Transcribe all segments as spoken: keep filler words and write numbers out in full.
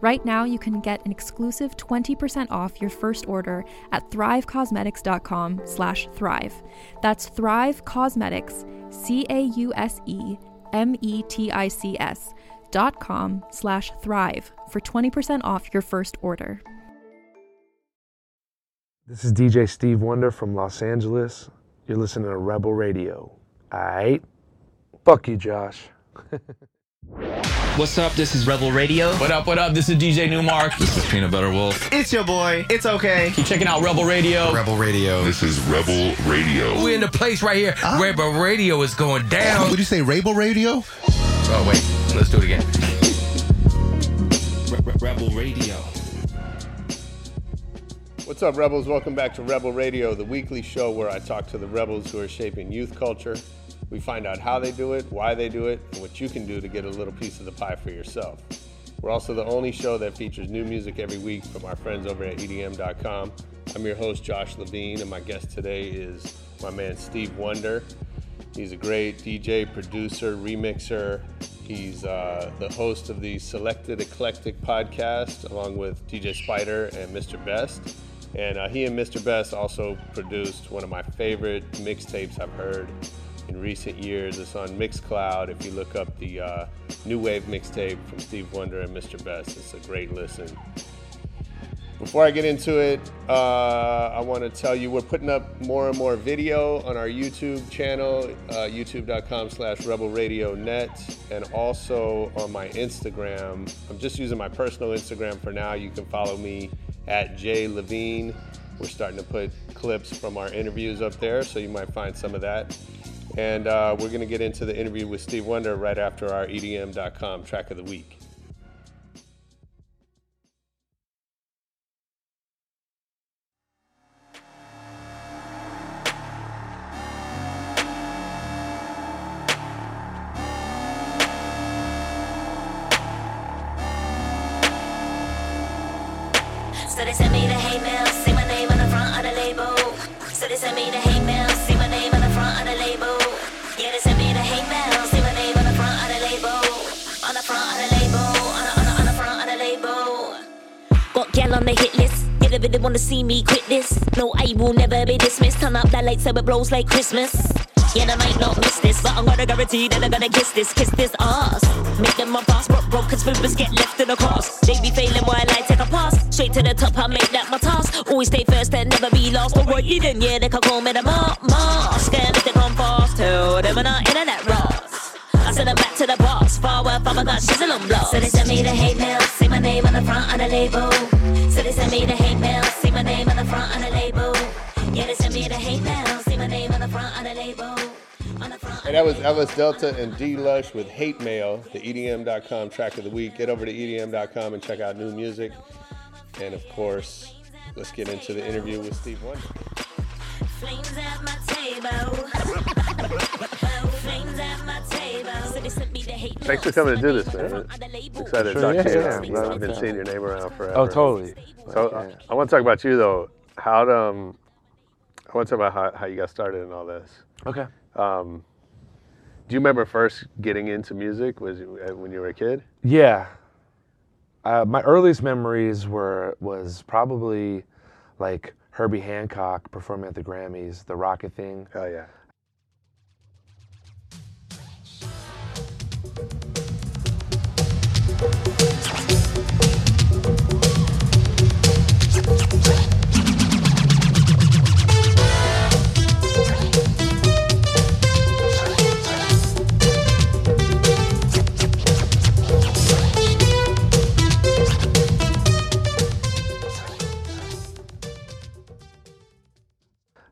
Right now, you can get an exclusive twenty percent off your first order at thrivecosmetics.com slash thrive. That's Thrive Causemetics, C A U S E M E T I C S dot com slash thrive for twenty percent off your first order. This is D J Steve Wonder from Los Angeles. You're listening to Rebel Radio. All right? Fuck you, Josh. What's up? This is Rebel Radio. What up, what up? This is D J Newmark. This is Peanut Butter Wolf. It's your boy. It's okay. Keep checking out Rebel Radio. Rebel Radio. This is Rebel Radio. We're in the place right here. Uh, Rebel Radio is going down. What did you say, Rebel Radio? Oh, wait. Let's do it again. Rebel Radio. What's up, Rebels? Welcome back to Rebel Radio, the weekly show where I talk to the Rebels who are shaping youth culture. We find out how they do it, why they do it, and what you can do to get a little piece of the pie for yourself. We're also the only show that features new music every week from our friends over at E D M dot com. I'm your host, Josh Levine, and my guest today is my man, Steve Wonder. He's a great D J, producer, remixer. He's uh, the host of the Selected Eclectic podcast, along with D J Spider and Mister Best. And uh, he and Mister Best also produced one of my favorite mixtapes I've heard in recent years. It's on Mixcloud. If you look up the uh, New Wave mixtape from Steve Wonder and Mister Best, it's a great listen. Before I get into it, uh, I want to tell you we're putting up more and more video on our YouTube channel, uh, youtube.com slash rebelradionet, and also on my Instagram. I'm just using my personal Instagram for now. You can follow me at jlevine. We're starting to put clips from our interviews up there, so you might find some of that. And uh, we're going to get into the interview with Steve Wonder right after our E D M dot com track of the week. So they sent me the hate mail, see my name on the front of the label. So they sent me the hate mail, see my name on the front of the label. Yeah, they sent me the hate mail, see my name on the front of the label. On the front of the label, on the, on the, on the front of the label. Got gal on the hit list, yeah, they really wanna see me quit this. No, I will never be dismissed, turn up that light so it blows like Christmas. Yeah, I might not miss this, but I'm gonna guarantee that I'm gonna kiss this, kiss this ass. Make them my boss, broke, broke, cause ribbons get left in the cross. They be failing while I take a pass, straight to the top, I make that my task. Always stay first and never be lost. Alright, you then, yeah, they can call me the mark, mask. And if they come fast, tell them I'm not internet rocks. I send them back to the boss, far where Papa got shizzle on blocks. So they send me the hate mail, see my name on the front of the label. So they send me the hate mail, see my name on the front of the label. Yeah, they send me the hate mail, see my name on the front of the label. And that was Ellis Delta and D Lush with Hate Mail, the E D M dot com track of the week. Get over to E D M dot com and check out new music. And of course, let's get into the interview with Steve Wonder. Flames at my table. Flames at my table. Thanks for coming to do this, man. I'm excited sure, to talk yeah, to you. Yeah, yeah. I've been seeing your name around forever. Oh, totally. So yeah. I, I want to talk about you, though. How to, um, I want to talk about how, how you got started in all this. Okay. Um, do you remember first getting into music was when you were a kid? Yeah. uh, my earliest memories were was probably like Herbie Hancock performing at the Grammys, the Rocket thing. Hell yeah.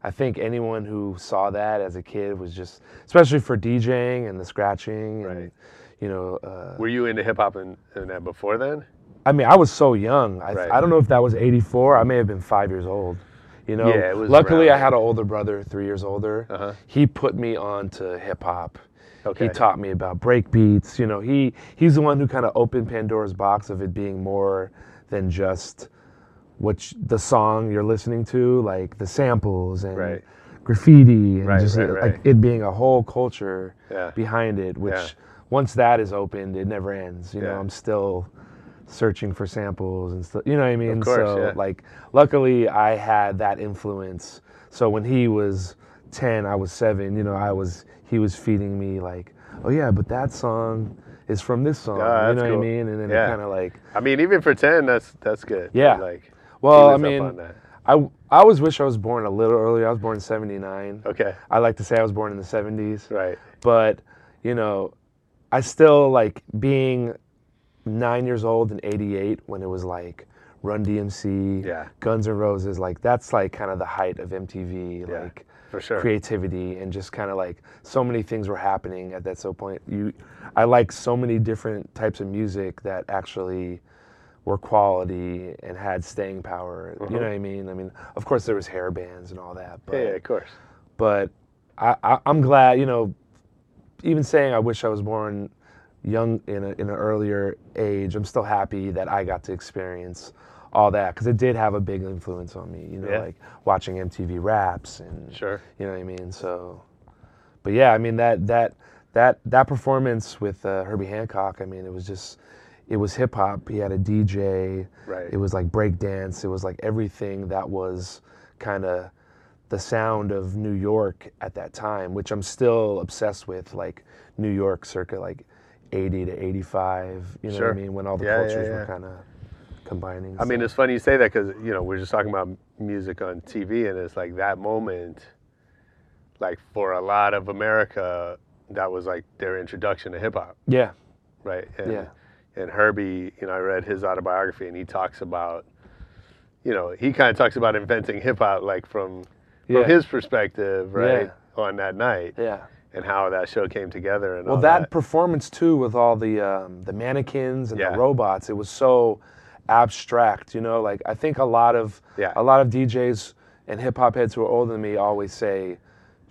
I think anyone who saw that as a kid was just, especially for DJing and the scratching. Right. And, you know. Uh, Were you into hip hop and, and that before then? I mean, I was so young. I, right. I don't know if that was eighty-four. I may have been five years old. You know. Yeah, it was luckily, around. I had an older brother, three years older. Uh-huh. He put me on to hip hop. Okay. He taught me about break beats. You know, he he's the one who kind of opened Pandora's box of it being more than just. Which the song you're listening to, like the samples and right. graffiti, and right, just right, like right. it being a whole culture yeah. behind it. Which yeah. once that is opened, it never ends. You yeah. know, I'm still searching for samples and stuff. You know what I mean? Of course, so yeah. like, luckily I had that influence. So when he was ten, I was seven. You know, I was he was feeding me like, oh yeah, but that song. is from this song. Oh, you know cool. what I mean? And then yeah. it kind of like. I mean, even for ten, that's that's good. Yeah. Like. Well, I mean, I, I always wish I was born a little earlier. I was born in seventy-nine. Okay. I like to say I was born in the seventies. Right. But, you know, I still like being nine years old in eighty-eight when it was like Run D M C, yeah. Guns N' Roses. Like, that's like kind of the height of M T V. Yeah. Like, for sure. Creativity and just kind of like so many things were happening at that so point. You, I like so many different types of music that actually were quality and had staying power. Mm-hmm. You know what I mean? I mean, of course there was hair bands and all that. But, yeah, of course. But I, I, I'm glad, you know, even saying I wish I was born young in, a, in an earlier age, I'm still happy that I got to experience all that, because it did have a big influence on me, you know, yeah. like watching M T V Raps and, sure. you know what I mean, so, but yeah, I mean, that that that that performance with uh, Herbie Hancock, I mean, it was just, it was hip hop, he had a D J, right. it was like break dance, it was like everything that was kind of the sound of New York at that time, which I'm still obsessed with, like New York circa like eighty to eighty-five, you know sure. what I mean, when all the yeah, cultures yeah, yeah. were kind of combining. I mean, it's funny you say that because, you know, we're just talking about music on T V, and it's like that moment, like for a lot of America, that was like their introduction to hip hop. Yeah. Right? And, yeah. And Herbie, you know, I read his autobiography, and he talks about, you know, he kind of talks about inventing hip hop, like from, from yeah. his perspective, right? Yeah. On that night. Yeah. And how that show came together and well, all that. Well, that performance, too, with all the, um, the mannequins and yeah. the robots, it was so abstract, you know, like I think a lot of yeah. a lot of D Js and hip hop heads who are older than me always say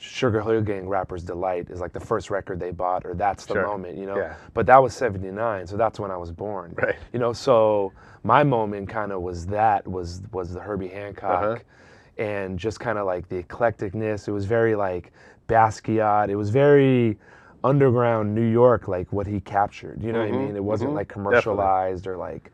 Sugar Hill Gang Rapper's Delight is like the first record they bought, or that's the sure. moment, you know. Yeah. But that was seventy-nine, so that's when I was born. Right. You know, so my moment kind of was that was was the Herbie Hancock uh-huh. and just kind of like the eclecticness. It was very like Basquiat. It was very underground New York, like what he captured. You know mm-hmm. what I mean? It wasn't mm-hmm. like commercialized Definitely. or like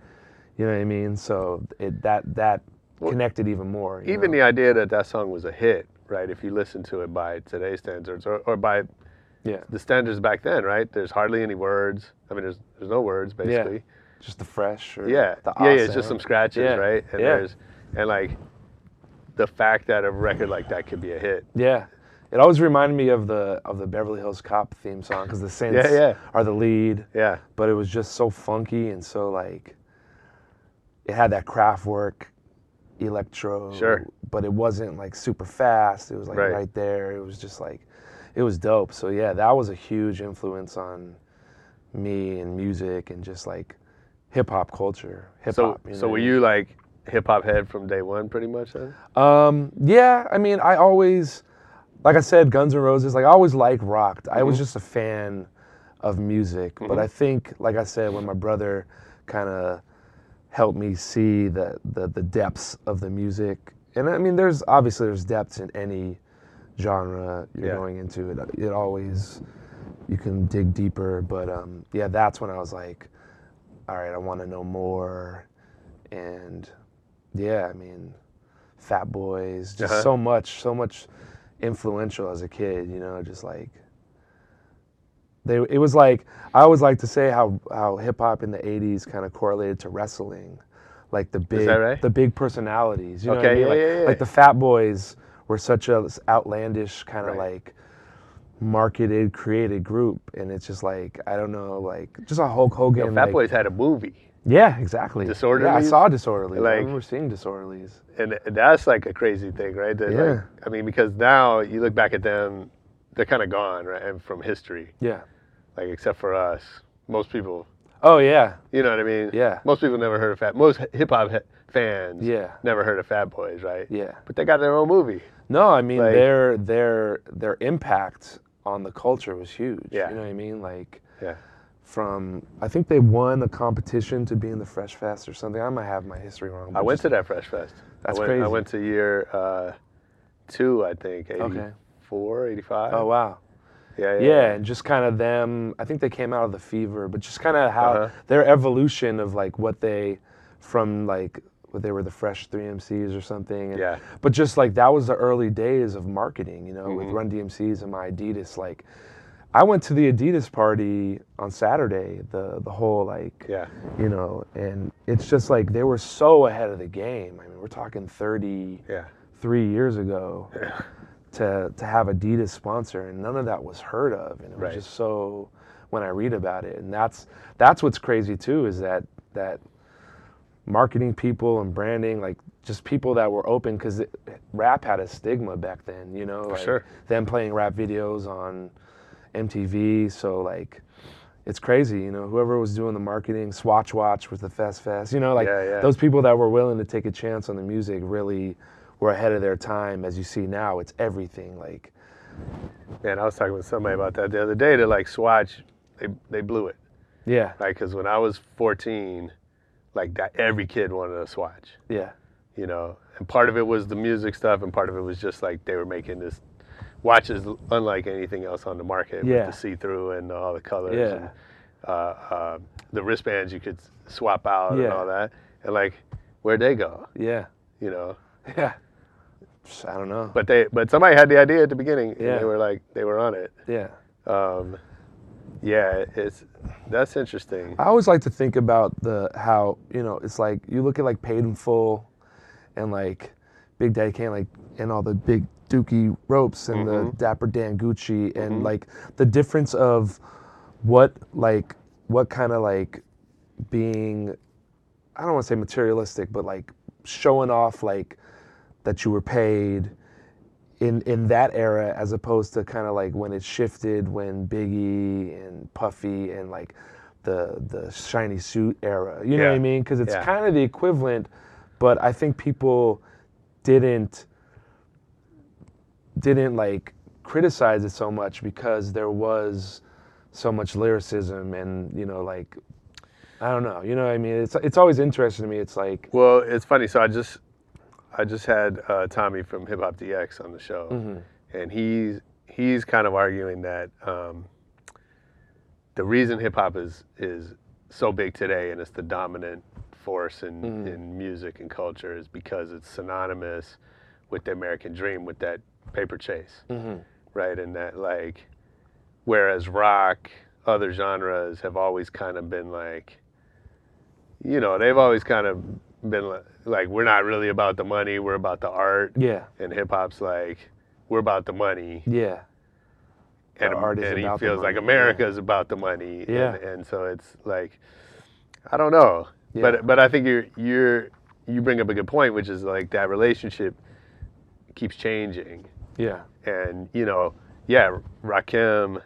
you know what I mean? So it, that that connected even more. Even know? the idea that that song was a hit, right? If you listen to it by today's standards or, or by yeah. the standards back then, right? There's hardly any words. I mean, there's there's no words, basically. Yeah. Just the fresh or yeah. the awesome. Yeah, yeah, it's just some scratches, yeah. right? And yeah. there's and like the fact that a record like that could be a hit. Yeah. It always reminded me of the of the Beverly Hills Cop theme song because the synths yeah, yeah. are the lead. Yeah. But it was just so funky and so like it had that Kraftwerk electro, sure. but it wasn't like super fast. It was like right. right there. It was just like, it was dope. So yeah, that was a huge influence on me and music and just like hip hop culture. Hip hop. So, you know? So were you like hip hop head from day one, pretty much? Then? Um, yeah. I mean, I always, like I said, Guns N' Roses. Like I always liked rock. Mm-hmm. I was just a fan of music. Mm-hmm. But I think, like I said, when my brother kind of helped me see the, the, the depths of the music. And I mean, there's obviously there's depths in any genre you're yeah. going into. It It always, you can dig deeper. But um, yeah, that's when I was like, all right, I want to know more. And yeah, I mean, Fat Boys, just uh-huh. so much, so much influential as a kid, you know, just like, they, it was like, I always like to say how, how hip hop in the eighties kind of correlated to wrestling. Like the big, Is that right? the big personalities, you okay, know what I mean? Yeah, like, yeah, yeah. like the Fat Boys were such a outlandish kind of right. like marketed, created group. And it's just like, I don't know, like just a Hulk Hogan. You know, Fat like, Boys had a movie. Yeah, exactly. Disorderlies. Yeah, I saw Disorderlies. Like, I remember seeing Disorderlies. And that's like a crazy thing, right? That, yeah. Like, I mean, because now you look back at them, they're kind of gone, right? And from history. Yeah. Like, except for us, most people. Oh, yeah. You know what I mean? Yeah. Most people never heard of Fat Most hip-hop fans yeah. never heard of Fat Boys, right? Yeah. But they got their own movie. No, I mean, like, their their their impact on the culture was huge. Yeah. You know what I mean? Like, yeah. From, I think they won the competition to be in the Fresh Fest or something. I might have my history wrong. I went just, to that Fresh Fest. That's I went, crazy. I went to year uh, two, I think, eighty-four, okay. eighty-five. Oh, wow. Yeah, yeah, yeah, and just kind of them. I think they came out of the Fever, but just kind of how uh-huh. their evolution of like what they, from like what they were the Fresh three M Cs or something. And, yeah. But just like that was the early days of marketing, you know, mm-hmm. with Run D M Cs and my Adidas. Like, I went to the Adidas party on Saturday. The the whole like, yeah. you know, and it's just like they were so ahead of the game. I mean, we're talking thirty-three yeah. years ago. Yeah. to to have Adidas sponsor, and none of that was heard of, and it was right. just so, when I read about it, and that's that's what's crazy too, is that that marketing people and branding, like just people that were open, because rap had a stigma back then, you know, like sure. them playing rap videos on M T V, so like it's crazy, you know, whoever was doing the marketing, Swatch Watch was the Fest Fest, you know, like yeah, yeah. those people that were willing to take a chance on the music really we're ahead of their time. As you see now, it's everything. Like, man, I was talking with somebody about that the other day. They're like, Swatch, they they blew it. Yeah. Like, because when I was fourteen, like that, every kid wanted a Swatch. Yeah. You know, and part of it was the music stuff, and part of it was just like they were making this watches unlike anything else on the market. Yeah. With the see-through and all the colors. Yeah. And, uh, uh, the wristbands you could swap out yeah. and all that. And like, where'd they go? Yeah. You know. Yeah. I don't know, but they but somebody had the idea at the beginning. Yeah, and they were like they were on it. Yeah, um, yeah, it's that's interesting. I always like to think about the how you know it's like you look at like Paid in Full, and like Big Daddy Kane, like and all the big Dookie ropes and mm-hmm. the Dapper Dan Gucci and mm-hmm. like the difference of what like what kind of like being, I don't want to say materialistic, but like showing off like. That you were paid in in that era, as opposed to kind of like when it shifted, when Biggie and Puffy and like the the shiny suit era, you yeah. know what I mean? Because it's yeah. kind of the equivalent, but I think people didn't didn't like criticize it so much because there was so much lyricism and you know like I don't know, you know what I mean? It's it's always interesting to me. It's like well, it's funny. So I just. I just had uh, Tommy from Hip Hop D X on the show, mm-hmm. and he's he's kind of arguing that um, the reason hip hop is is so big today and it's the dominant force in, mm-hmm. in music and culture is because it's synonymous with the American dream, with that paper chase, mm-hmm. right? And that like, whereas rock, other genres have always kind of been like, you know, they've always kind of been like, like we're not really about the money, we're about the art. Yeah. And hip hop's like we're about the money. Yeah. And, and he feels like America yeah. is about the money. Yeah. And, and so it's like, I don't know, yeah. but but I think you're you're you bring up a good point, which is like that relationship keeps changing. Yeah. And you know, yeah, Rakim,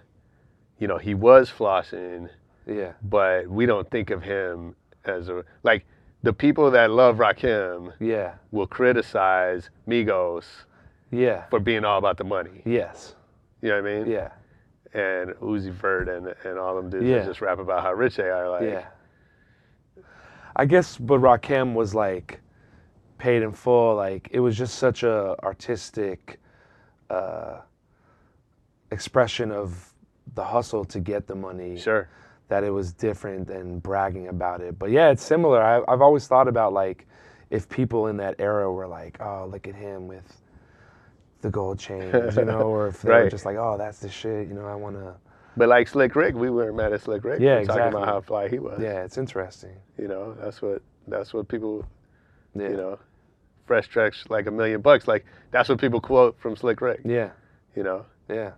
you know, he was flossing. Yeah. But we don't think of him as a like. The people that love Rakim yeah. will criticize Migos yeah. for being all about the money. Yes. You know what I mean? Yeah. And Uzi Vert and, and all them dudes yeah. that just rap about how rich they are. Like, yeah. I guess, but Rakim was like Paid in Full. Like, it was just such a artistic uh, expression of the hustle to get the money. Sure. that it was different and bragging about it. But yeah, it's similar. I, I've always thought about, like, if people in that era were like, oh, look at him with the gold chains, you know, or if they right. were just like, oh, that's the shit, you know, I want to. But like Slick Rick, we weren't mad at Slick Rick. Yeah, exactly. Talking about how fly he was. Yeah, it's interesting. You know, that's what that's what people, yeah. you know, Fresh Tracks like a million bucks. Like, that's what people quote from Slick Rick. Yeah. You know? Yeah.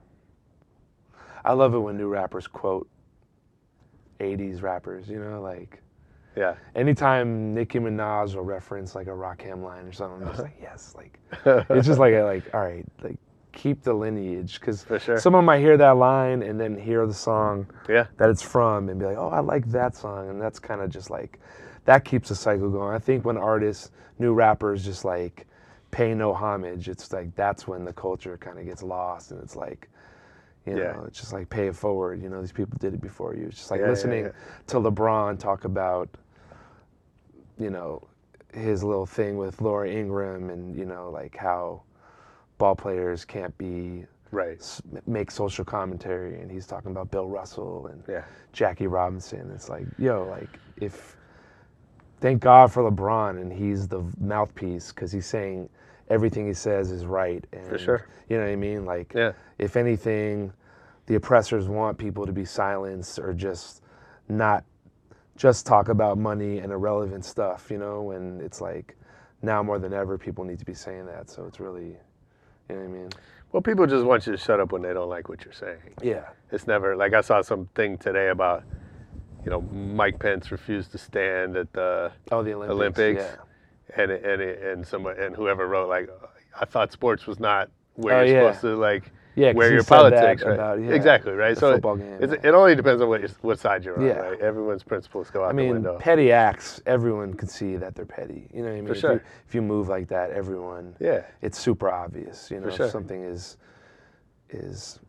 I love it when new rappers quote eighties rappers, you know, like. Yeah. Anytime Nicki Minaj will reference like a Rakim line or something, I'm just like, yes, like, it's just like, like, all right, like, keep the lineage, because sure. someone might hear that line and then hear the song yeah. that it's from and be like, oh, I like that song, and that's kind of just like, that keeps the cycle going. I think when artists, new rappers, just like pay no homage, it's like that's when the culture kind of gets lost, and it's like, you know, yeah. it's just like pay it forward. You know, these people did it before you. It's just like yeah, listening yeah, yeah. to LeBron talk about, you know, his little thing with Laura Ingram, and, you know, like how ball players can't be right s- make social commentary, and he's talking about Bill Russell and yeah. Jackie Robinson. It's like, yo, like, if thank God for LeBron, and he's the mouthpiece, because he's saying everything he says is right, and for sure. you know what I mean, like, yeah. if anything, the oppressors want people to be silenced or just not just talk about money and irrelevant stuff, you know, and it's like, now more than ever, people need to be saying that. So it's really, you know what I mean? Well, people just want you to shut up when they don't like what you're saying. Yeah. It's never, like, I saw something today about, you know, Mike Pence refused to stand at the, oh, the Olympics, Olympics yeah. and and and someone, and whoever wrote, like, I thought sports was not where oh, you're yeah. supposed to, like, yeah, where your politics, right? About, yeah, exactly, right? So it, game, it's, yeah. it only depends on what, you, what side you're on, yeah. right? Everyone's principles go out I mean, the window. Petty acts, everyone could see that they're petty. You know what I mean? For sure. If you, if you move like that, everyone, yeah. it's super obvious. You know, sure. if something is, is,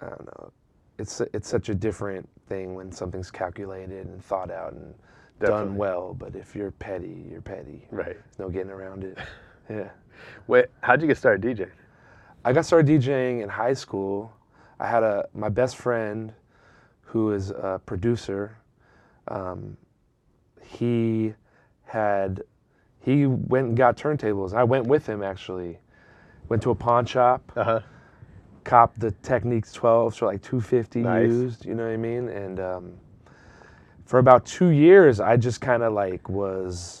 I don't know, it's it's such a different thing when something's calculated and thought out and Definitely. Done well. But if you're petty, you're petty. Right. There's no getting around it. Yeah. Wait, how'd you get started DJing? I got started DJing in high school. I had a my best friend, who is a producer. Um, he had he went and got turntables. I went with him, actually. Went to a pawn shop, uh-huh. copped the Technics twelves for like two fifty nice. Used. You know what I mean? And um, for about two years, I just kind of like was.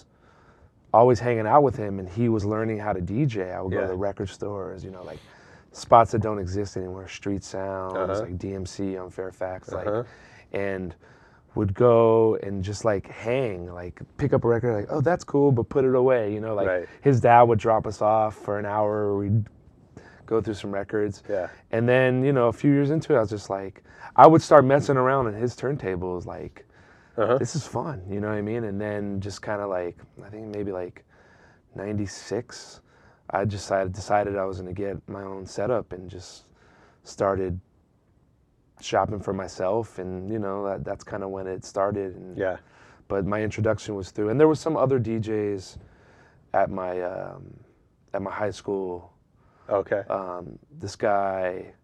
Always hanging out with him, and he was learning how to D J. I would yeah. go to the record stores, you know, like spots that don't exist anymore, Street Sounds, uh-huh. like D M C on Fairfax, uh-huh. like, and would go and just like hang, like pick up a record, like, oh, that's cool, but put it away, you know, like right. his dad would drop us off for an hour, we'd go through some records, yeah. and then, you know, a few years into it, I was just like, I would start messing around on his turntables, like, Uh-huh. this is fun, you know what I mean? And then just kind of like, I think maybe like ninety-six, I just decided, decided I was going to get my own setup and just started shopping for myself. And, you know, that, that's kind of when it started. And, yeah. But my introduction was through. And there was some other D Js at my um, at my high school. Okay. Um, this guy...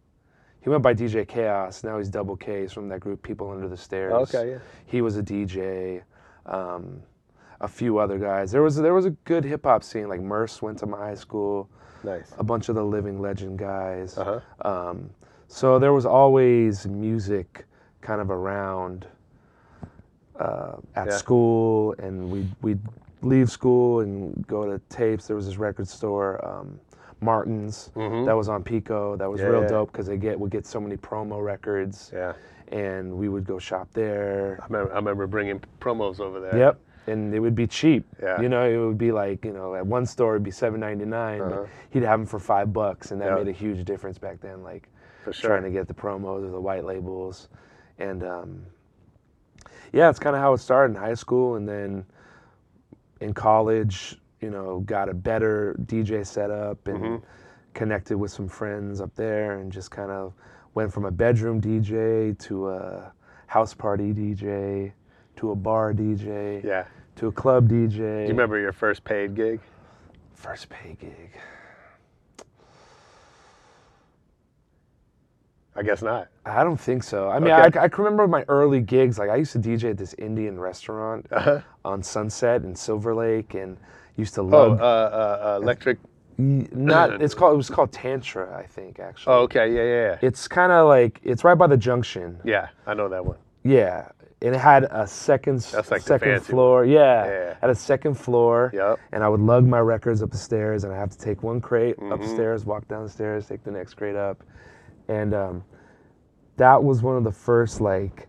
He went by D J Chaos. Now he's Double K. He's from that group, People Under the Stairs. Okay, yeah. He was a D J. Um, a few other guys. There was there was a good hip hop scene. Like Merce went to my high school. Nice. A bunch of the Living Legend guys. Uh huh. Um, so there was always music kind of around uh, at yeah. school, and we'd we'd leave school and go to tapes. There was this record store. Um, Martin's mm-hmm. that was on Pico, that was yeah, real yeah. dope, because they get would get so many promo records, yeah, and we would go shop there. I remember, I remember bringing promos over there. Yep, and it would be cheap. Yeah, you know, it would be like, you know, at one store it'd be seven ninety-nine, uh-huh. but he'd have them for five bucks, and that yep. made a huge difference back then. Like, for sure. trying to get the promos or the white labels, and um, yeah, it's kind of how it started in high school, and then in college. You know, got a better D J setup and mm-hmm. connected with some friends up there, and just kind of went from a bedroom D J to a house party D J to a bar D J yeah. to a club D J. Do you remember your first paid gig? First paid gig. I guess not. I don't think so. I mean, okay. I, I can remember my early gigs. Like, I used to D J at this Indian restaurant uh-huh. on Sunset in Silver Lake, and used to love. Oh, uh, uh, Electric. Not. It's called. It was called Tantra, I think. Actually. Oh, okay. Yeah, yeah. yeah. It's kind of like it's right by the junction. Yeah, I know that one. Yeah, and it had a second like second floor. Yeah, yeah, had a second floor. Yep. And I would lug my records up the stairs, and I have to take one crate mm-hmm. upstairs, walk down the stairs, take the next crate up. And um, that was one of the first, like,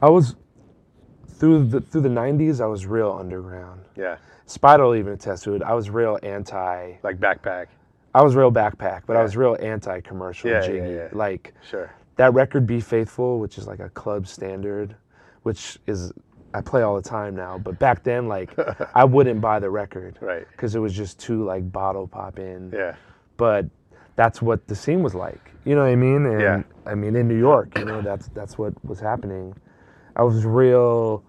I was, through the through the nineties, I was real underground. Yeah. Spider will even attest to it. I was real anti. Like backpack. I was real backpack, but yeah. I was real anti-commercial. Yeah, jiggy. yeah, yeah. Like, sure. That record, Be Faithful, which is like a club standard, which is, I play all the time now. But back then, like, I wouldn't buy the record. Right. Because it was just too, like, bottle pop in. Yeah. But that's what the scene was like. You know what I mean? And yeah. I mean, in New York, you know, that's that's what was happening. I was real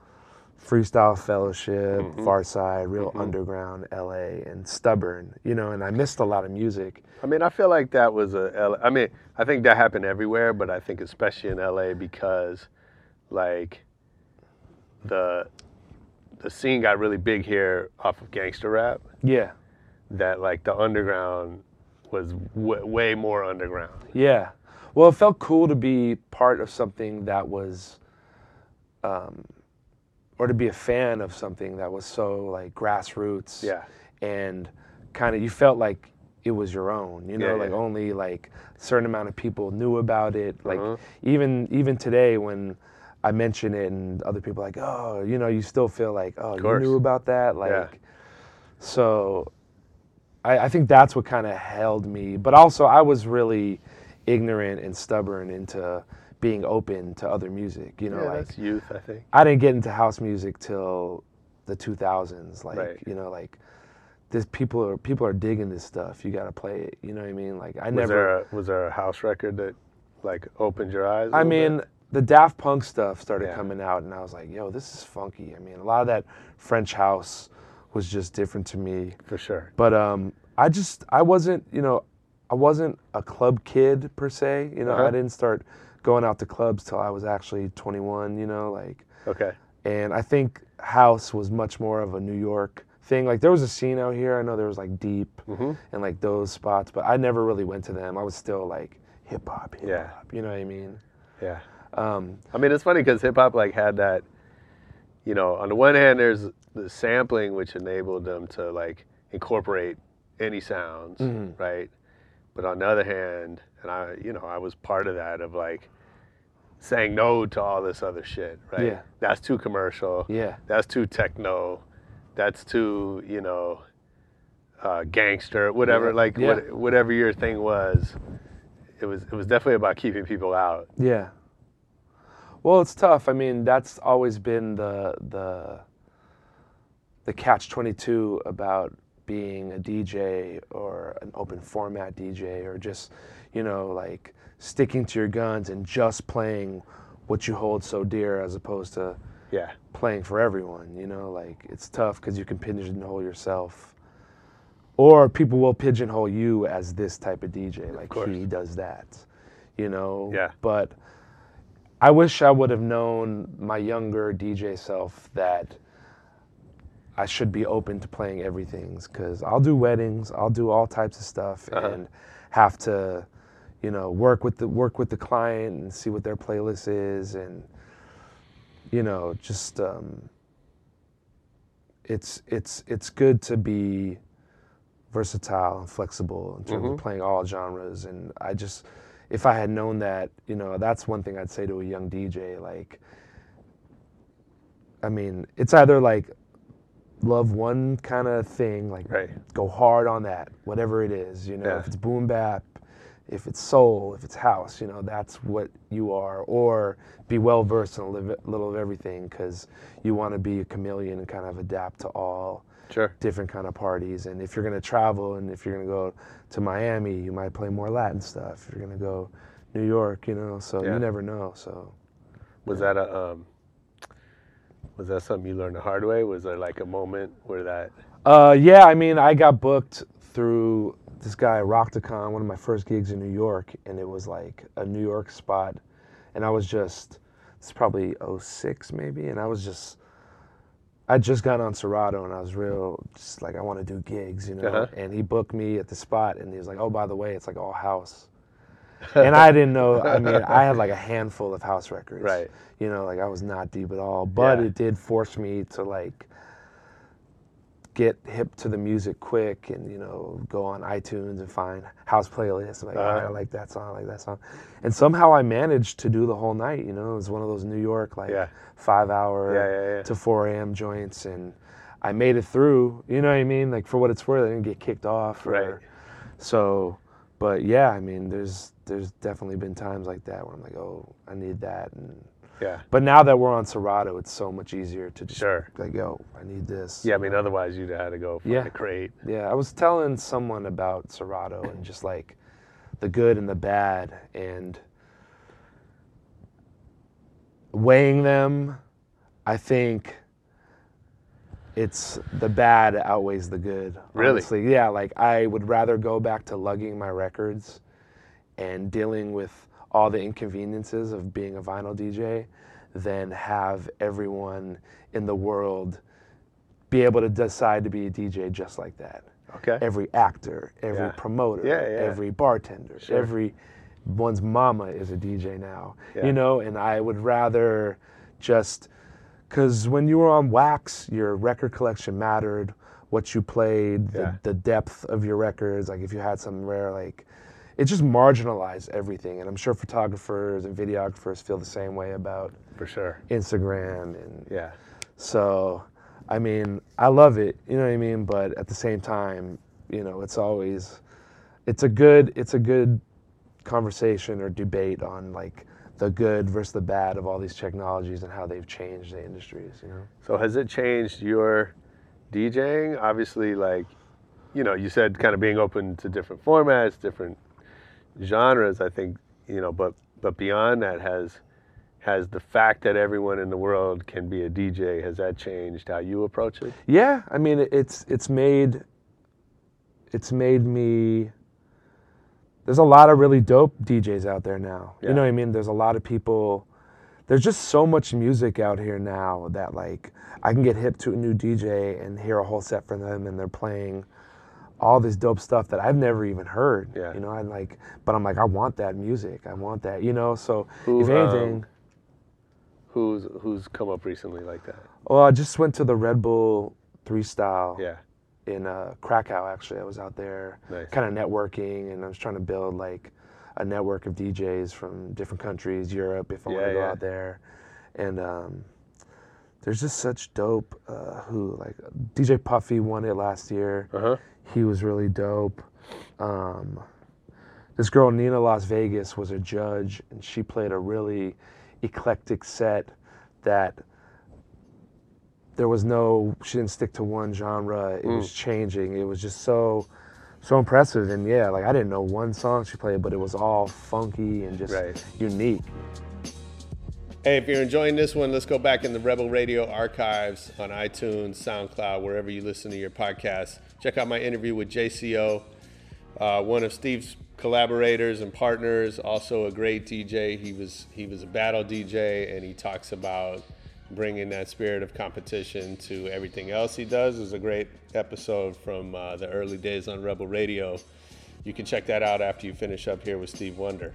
Freestyle Fellowship, mm-hmm. Far Side, real mm-hmm. underground L A, and stubborn, you know, and I missed a lot of music. I mean, I feel like that was a, I mean, I think that happened everywhere, but I think especially in L A because, like, the the scene got really big here off of gangster rap. Yeah. That, like, the underground was w- way more underground. Yeah. Well, it felt cool to be part of something that was, um, or to be a fan of something that was so, like, grassroots. Yeah. And kind of, you felt like it was your own, you know, yeah, yeah. like only, like, a certain amount of people knew about it. Like, uh-huh. even even today when I mention it and other people are like, oh, you know, you still feel like, oh, you knew about that? Like, yeah. so I, I think that's what kind of held me. But also I was really ignorant and stubborn into being open to other music, you know, yeah, like that's youth, I think. I didn't get into house music till the two thousands, like, right. you know, like this people are people are digging this stuff. You got to play it, you know what I mean? Like I was never there a, was there a house record that like opened your eyes? I mean, bit? The Daft Punk stuff started yeah. coming out and I was like, yo, this is funky. I mean, a lot of that French house was just different to me. For sure. But um I just I wasn't, you know, I wasn't a club kid per se, you know, uh-huh. I didn't start going out to clubs till I was actually twenty-one, you know, like. Okay. And I think house was much more of a New York thing. Like there was a scene out here, I know there was like Deep mm-hmm. and like those spots, but I never really went to them. I was still like hip hop, hip yeah. hop, you know what I mean? Yeah. Um, I mean, it's funny because hip hop like had that, you know, on the one hand there's the sampling which enabled them to like incorporate any sounds, mm-hmm. right? But on the other hand, and I, you know, I was part of that, of like saying no to all this other shit, right? Yeah. That's too commercial. Yeah. That's too techno. That's too, you know, uh, gangster, whatever, yeah. like yeah. What, whatever your thing was, it was, it was definitely about keeping people out. Yeah. Well, it's tough. I mean, that's always been the, the, the catch twenty-two about being a D J or an open format D J or just, you know, like sticking to your guns and just playing what you hold so dear as opposed to yeah. playing for everyone, you know, like it's tough because you can pigeonhole yourself or people will pigeonhole you as this type of D J, like he does that, you know, yeah. but I wish I would have known my younger D J self that I should be open to playing everything because I'll do weddings, I'll do all types of stuff, uh-huh. and have to, you know, work with the work with the client and see what their playlist is, and you know, just um, it's it's it's good to be versatile and flexible in terms mm-hmm. of playing all genres. And I just, if I had known that, you know, that's one thing I'd say to a young D J. Like, I mean, it's either like love one kind of thing, like right. go hard on that, whatever it is, you know, yeah. if it's boom bap, if it's soul, if it's house, you know, that's what you are, or be well versed in a little of everything because you want to be a chameleon and kind of adapt to all sure. different kind of parties. And if you're going to travel and if you're going to go to Miami, you might play more Latin stuff. If you're going to go New York, you know, so yeah. you never know. So was that a um was that something you learned the hard way? Was there like a moment where that? Uh, yeah, I mean, I got booked through this guy, Rockticon, one of my first gigs in New York, and it was like a New York spot, and I was just, it's probably oh six maybe, and I was just, I just got on Serato, and I was real, just like, I want to do gigs, you know, uh-huh. and he booked me at the spot, and he was like, oh, by the way, it's like all house. And I didn't know, I mean, I had like a handful of house records. Right. You know, like I was not deep at all, but yeah. it did force me to like get hip to the music quick and, you know, go on iTunes and find house playlists. Like, uh, oh, I like that song, I like that song. And somehow I managed to do the whole night, you know. It was one of those New York, like yeah. five hour yeah, yeah, yeah. to four a.m. joints. And I made it through, you know what I mean? Like, for what it's worth, I didn't get kicked off. Or, right. So, but yeah, I mean, there's, there's definitely been times like that where I'm like, oh, I need that. And yeah. But now that we're on Serato, it's so much easier to just sure. like, yo, I need this. Yeah, I mean, know? Otherwise you'd have to go find yeah. a crate. Yeah, I was telling someone about Serato and just like the good and the bad and weighing them. I think it's the bad outweighs the good. Really? Honestly. Yeah, like I would rather go back to lugging my records and dealing with all the inconveniences of being a vinyl D J than have everyone in the world be able to decide to be a D J just like that. Okay. Every actor, every yeah. promoter, yeah, yeah. every bartender, sure. everyone's mama is a D J now. Yeah. You know, and I would rather just, because when you were on Wax, your record collection mattered, what you played, the, yeah. the depth of your records, like if you had some rare, like, it just marginalized everything, and I'm sure photographers and videographers feel the same way about for sure Instagram and yeah. So, I mean, I love it, you know what I mean. But at the same time, you know, it's always it's a good it's a good conversation or debate on like the good versus the bad of all these technologies and how they've changed the industries, you know. So has it changed your DJing? Obviously, like you know, you said kind of being open to different formats, different genres, I think, you know, but but beyond that, has has the fact that everyone in the world can be a D J, has that changed how you approach it? Yeah, I mean, it's it's made it's made me, there's a lot of really dope D Js out there now. Yeah. You know what I mean? There's a lot of people, there's just so much music out here now that like I can get hip to a new D J and hear a whole set from them and they're playing all this dope stuff that I've never even heard, yeah. you know, I like, but I'm like, I want that music, I want that, you know, so Who, if anything. Um, who's who's come up recently like that? Well, I just went to the Red Bull three style yeah. in uh, Krakow, actually. I was out there nice. kind of networking, and I was trying to build like a network of D Js from different countries, Europe, if I yeah, want to go yeah. out there. And um, there's just such dope, uh, who, like D J Puffy won it last year. Uh-huh. He was really dope. Um, this girl, Nina Las Vegas, was a judge, and she played a really eclectic set that there was no, she didn't stick to one genre. It mm. was changing. It was just so, so impressive. And yeah, like I didn't know one song she played, but it was all funky and just right. unique. Hey, if you're enjoying this one, let's go back in the Rebel Radio archives on iTunes, SoundCloud, wherever you listen to your podcasts. Check out my interview with J C O, uh, one of Steve's collaborators and partners, also a great D J. He was he was a battle D J, and he talks about bringing that spirit of competition to everything else he does. It was a great episode from uh, the early days on Rebel Radio. You can check that out after you finish up here with Steve Wonder.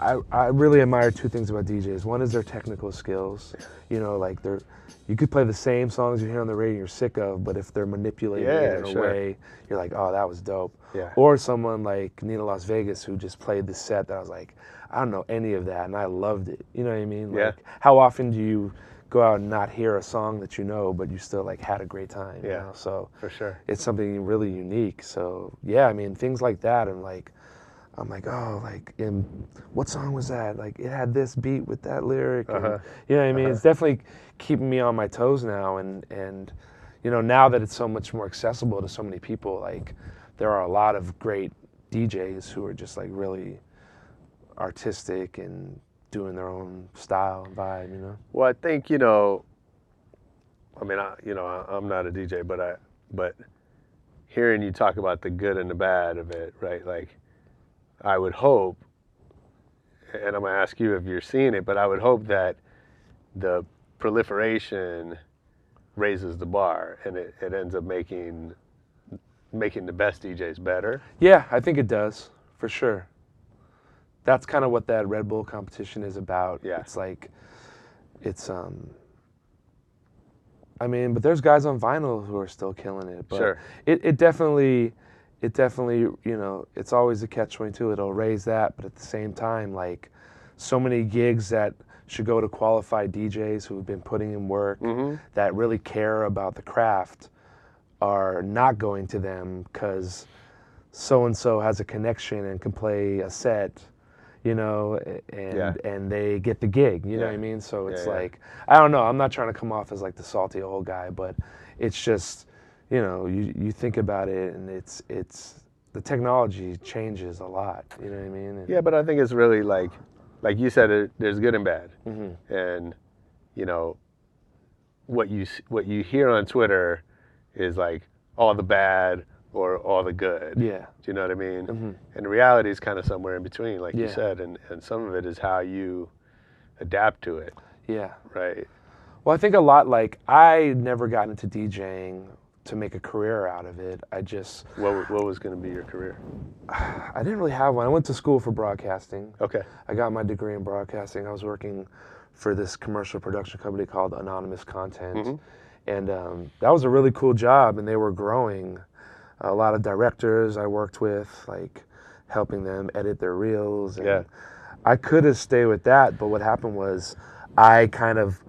I, I really admire two things about D Js. One is their technical skills. You know, like they're, you could play the same songs you hear on the radio you're sick of, but if they're manipulating yeah, it in sure. a way, you're like, oh, that was dope. Yeah. Or someone like Nina Las Vegas who just played the set that I was like, I don't know any of that, and I loved it. You know what I mean? Like, yeah. how often do you go out and not hear a song that you know, but you still like had a great time? Yeah. You know? So for sure, it's something really unique. So yeah, I mean, things like that, and like, I'm like, oh, like, in, what song was that? Like, it had this beat with that lyric. And, uh-huh. you know what I mean? Uh-huh. It's definitely keeping me on my toes now. And, and, you know, now that it's so much more accessible to so many people, like, there are a lot of great D Js who are just, like, really artistic and doing their own style and vibe, you know? Well, I think, you know, I mean, I, you know, I, I'm not a D J, but I, but hearing you talk about the good and the bad of it, right? Like, I would hope, and I'm gonna ask you if you're seeing it, but I would hope that the proliferation raises the bar, and it, it ends up making making the best D Js better. Yeah, I think it does, for sure. That's kind of what that Red Bull competition is about. Yeah. It's like, it's, um, I mean, but there's guys on vinyl who are still killing it. But sure. It, it definitely, it definitely, you know, it's always a catch twenty-two. It'll raise that, but at the same time, like, so many gigs that should go to qualified D Js who have been putting in work, mm-hmm. that really care about the craft are not going to them because so-and-so has a connection and can play a set, you know, and yeah. and they get the gig, you yeah. know what I mean? So it's yeah, yeah. like, I don't know, I'm not trying to come off as like the salty old guy, but it's just, you know, you, you think about it and it's, it's, the technology changes a lot, you know what I mean? And, yeah, but I think it's really like, like you said, it, there's good and bad. Mm-hmm. And, you know, what you, what you hear on Twitter is like all the bad or all the good. Yeah. Do you know what I mean? Mm-hmm. And the reality is kind of somewhere in between, like yeah. you said, and, and some of it is how you adapt to it. Yeah. Right. Well, I think a lot, like, I never got into DJing to make a career out of it. I just... What, what was going to be your career? I didn't really have one. I went to school for broadcasting. Okay. I got my degree in broadcasting. I was working for this commercial production company called Anonymous Content. Mm-hmm. And um, that was a really cool job, and they were growing. A lot of directors I worked with, like helping them edit their reels. And yeah. I could have stayed with that, but what happened was I kind of,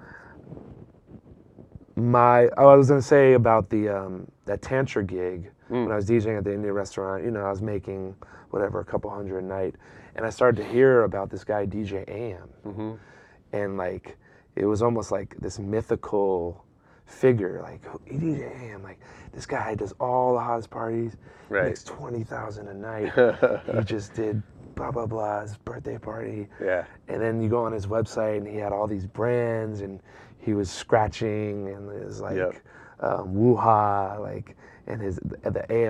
my, oh, I was going to say about the um, that Tantra gig, mm. when I was DJing at the Indian restaurant, you know, I was making whatever, a couple hundred a night. And I started to hear about this guy, D J A M. Mm-hmm. And like, it was almost like this mythical figure, like, oh, D J A M, like, this guy does all the hottest parties, right. makes twenty thousand a night, he just did blah, blah, blah, his birthday party, yeah. and then you go on his website, and he had all these brands, and he was scratching, and his, like, yep. um, woo-ha, like, and his, the A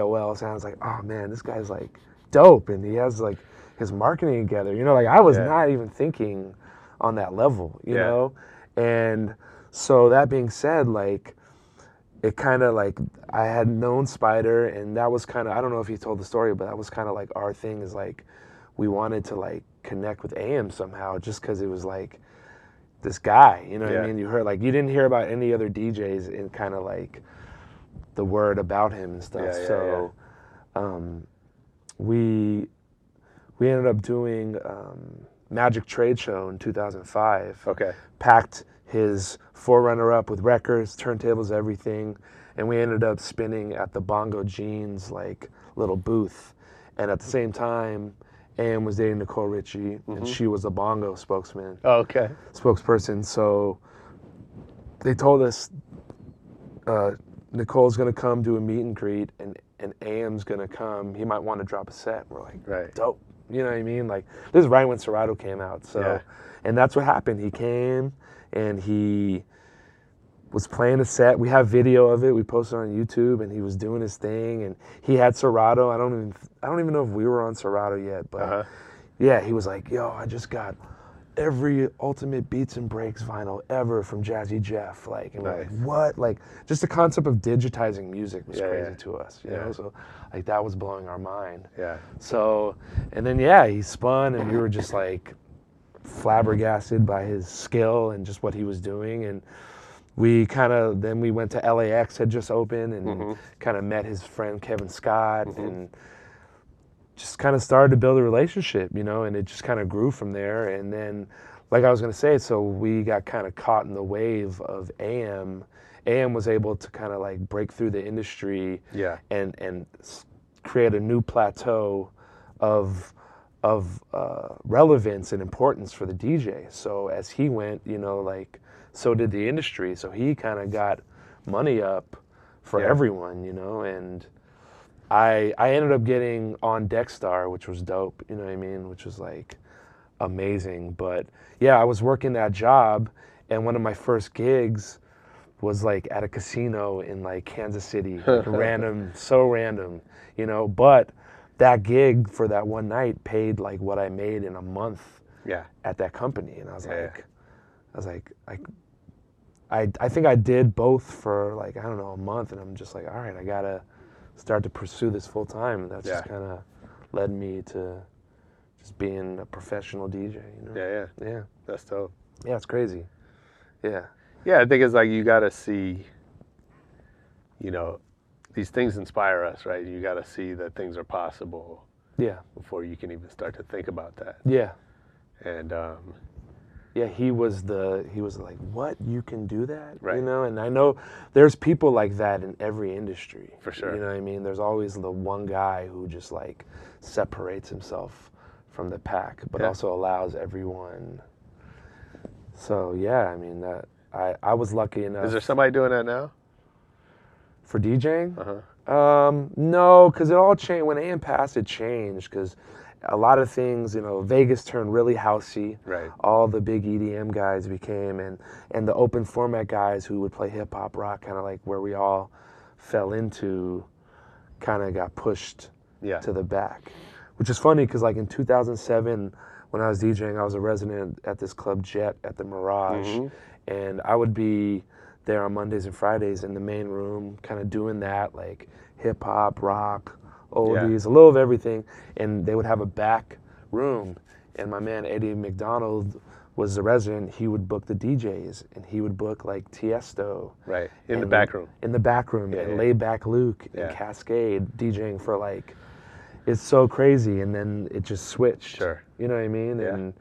O L sounds like, oh, man, this guy's, like, dope, and he has, like, his marketing together, you know, like, I was yeah. not even thinking on that level, you yeah. know, and... So that being said, like, it kind of like, I had known Spider, and that was kind of, I don't know if he told the story, but that was kind of like our thing is like, we wanted to like connect with A M somehow just because it was like this guy, you know yeah. what I mean? You heard like, you didn't hear about any other D Js in kind of like the word about him and stuff. Yeah, yeah, so yeah. Um, we, we ended up doing um, Magic Trade Show in two thousand five. Okay. Packed his four runner up with records, turntables, everything, and we ended up spinning at the Bongo Jeans like little booth, and at the same time, A M was dating Nicole Richie, mm-hmm. and she was a Bongo spokesman. Oh, okay. Spokesperson. So they told us uh, Nicole's gonna come do a meet and greet, and and A M's gonna come. He might want to drop a set. We're like, right. dope. You know what I mean? Like, this is right when Serato came out. So, yeah. and that's what happened. He came. And he was playing a set. We have video of it. We posted it on YouTube, and he was doing his thing. And he had Serato. I don't even I don't even know if we were on Serato yet, but uh-huh. yeah, he was like, "Yo, I just got every Ultimate Beats and Breaks vinyl ever from Jazzy Jeff." Like, and nice. We're like, what? Like, just the concept of digitizing music was yeah, crazy yeah. to us, you yeah. know. So, like, that was blowing our mind. Yeah. So, and then yeah, he spun, and we were just like. Flabbergasted by his skill and just what he was doing, and we kind of then we went to L A X had just opened, and mm-hmm. kind of met his friend Kevin Scott, mm-hmm. and just kind of started to build a relationship, you know, and it just kind of grew from there. And then, like I was gonna say, so we got kind of caught in the wave of A M. A M was able to kind of like break through the industry, yeah, and and create a new plateau of. of uh, relevance and importance for the D J. So as he went, you know, like, so did the industry. So he kind of got money up for yeah. everyone, you know, and I I ended up getting on Dexstar, which was dope, you know what I mean, which was like amazing. But yeah, I was working that job, and one of my first gigs, was like at a casino in like Kansas City, random, so random, you know, but that gig for that one night paid like what I made in a month yeah. at that company. And I was yeah. like, I was like, I, I, I think I did both for like, I don't know, a month. And I'm just like, all right, I gotta start to pursue this full time. And that's yeah. just kind of led me to just being a professional D J. You know? Yeah, yeah. Yeah. That's dope. Yeah, it's crazy. Yeah. Yeah, I think it's like you gotta see, you know, these things inspire us, right? You gotta see that things are possible. Yeah. Before you can even start to think about that. Yeah. And um yeah, he was the he was like, what? You can do that? Right. You know, and I know there's people like that in every industry. For sure. You know what I mean? There's always the one guy who just like separates himself from the pack, but yeah. also allows everyone. So yeah, I mean that I, I was lucky enough. Is there somebody doing that now? For DJing? Uh-huh. Um, no, because it all changed. When A M passed, it changed because a lot of things, you know, Vegas turned really housey. Right. All the big E D M guys became, and, and the open format guys who would play hip-hop, rock, kind of like where we all fell into, kind of got pushed yeah. to the back. Which is funny because, like, in two thousand seven, when I was DJing, I was a resident at this club Jet at the Mirage. Mm-hmm. And I would be there on Mondays and Fridays in the main room, kind of doing that, like hip hop, rock, oldies, yeah. a little of everything. And they would have a back room. And my man Eddie McDonald was the resident. He would book the D Js, and he would book like Tiesto. Right, in the back room. In the back room, yeah, and yeah. Layback Luke yeah. and Cascade, DJing for like, it's so crazy. And then it just switched. Sure. You know what I mean? Yeah. And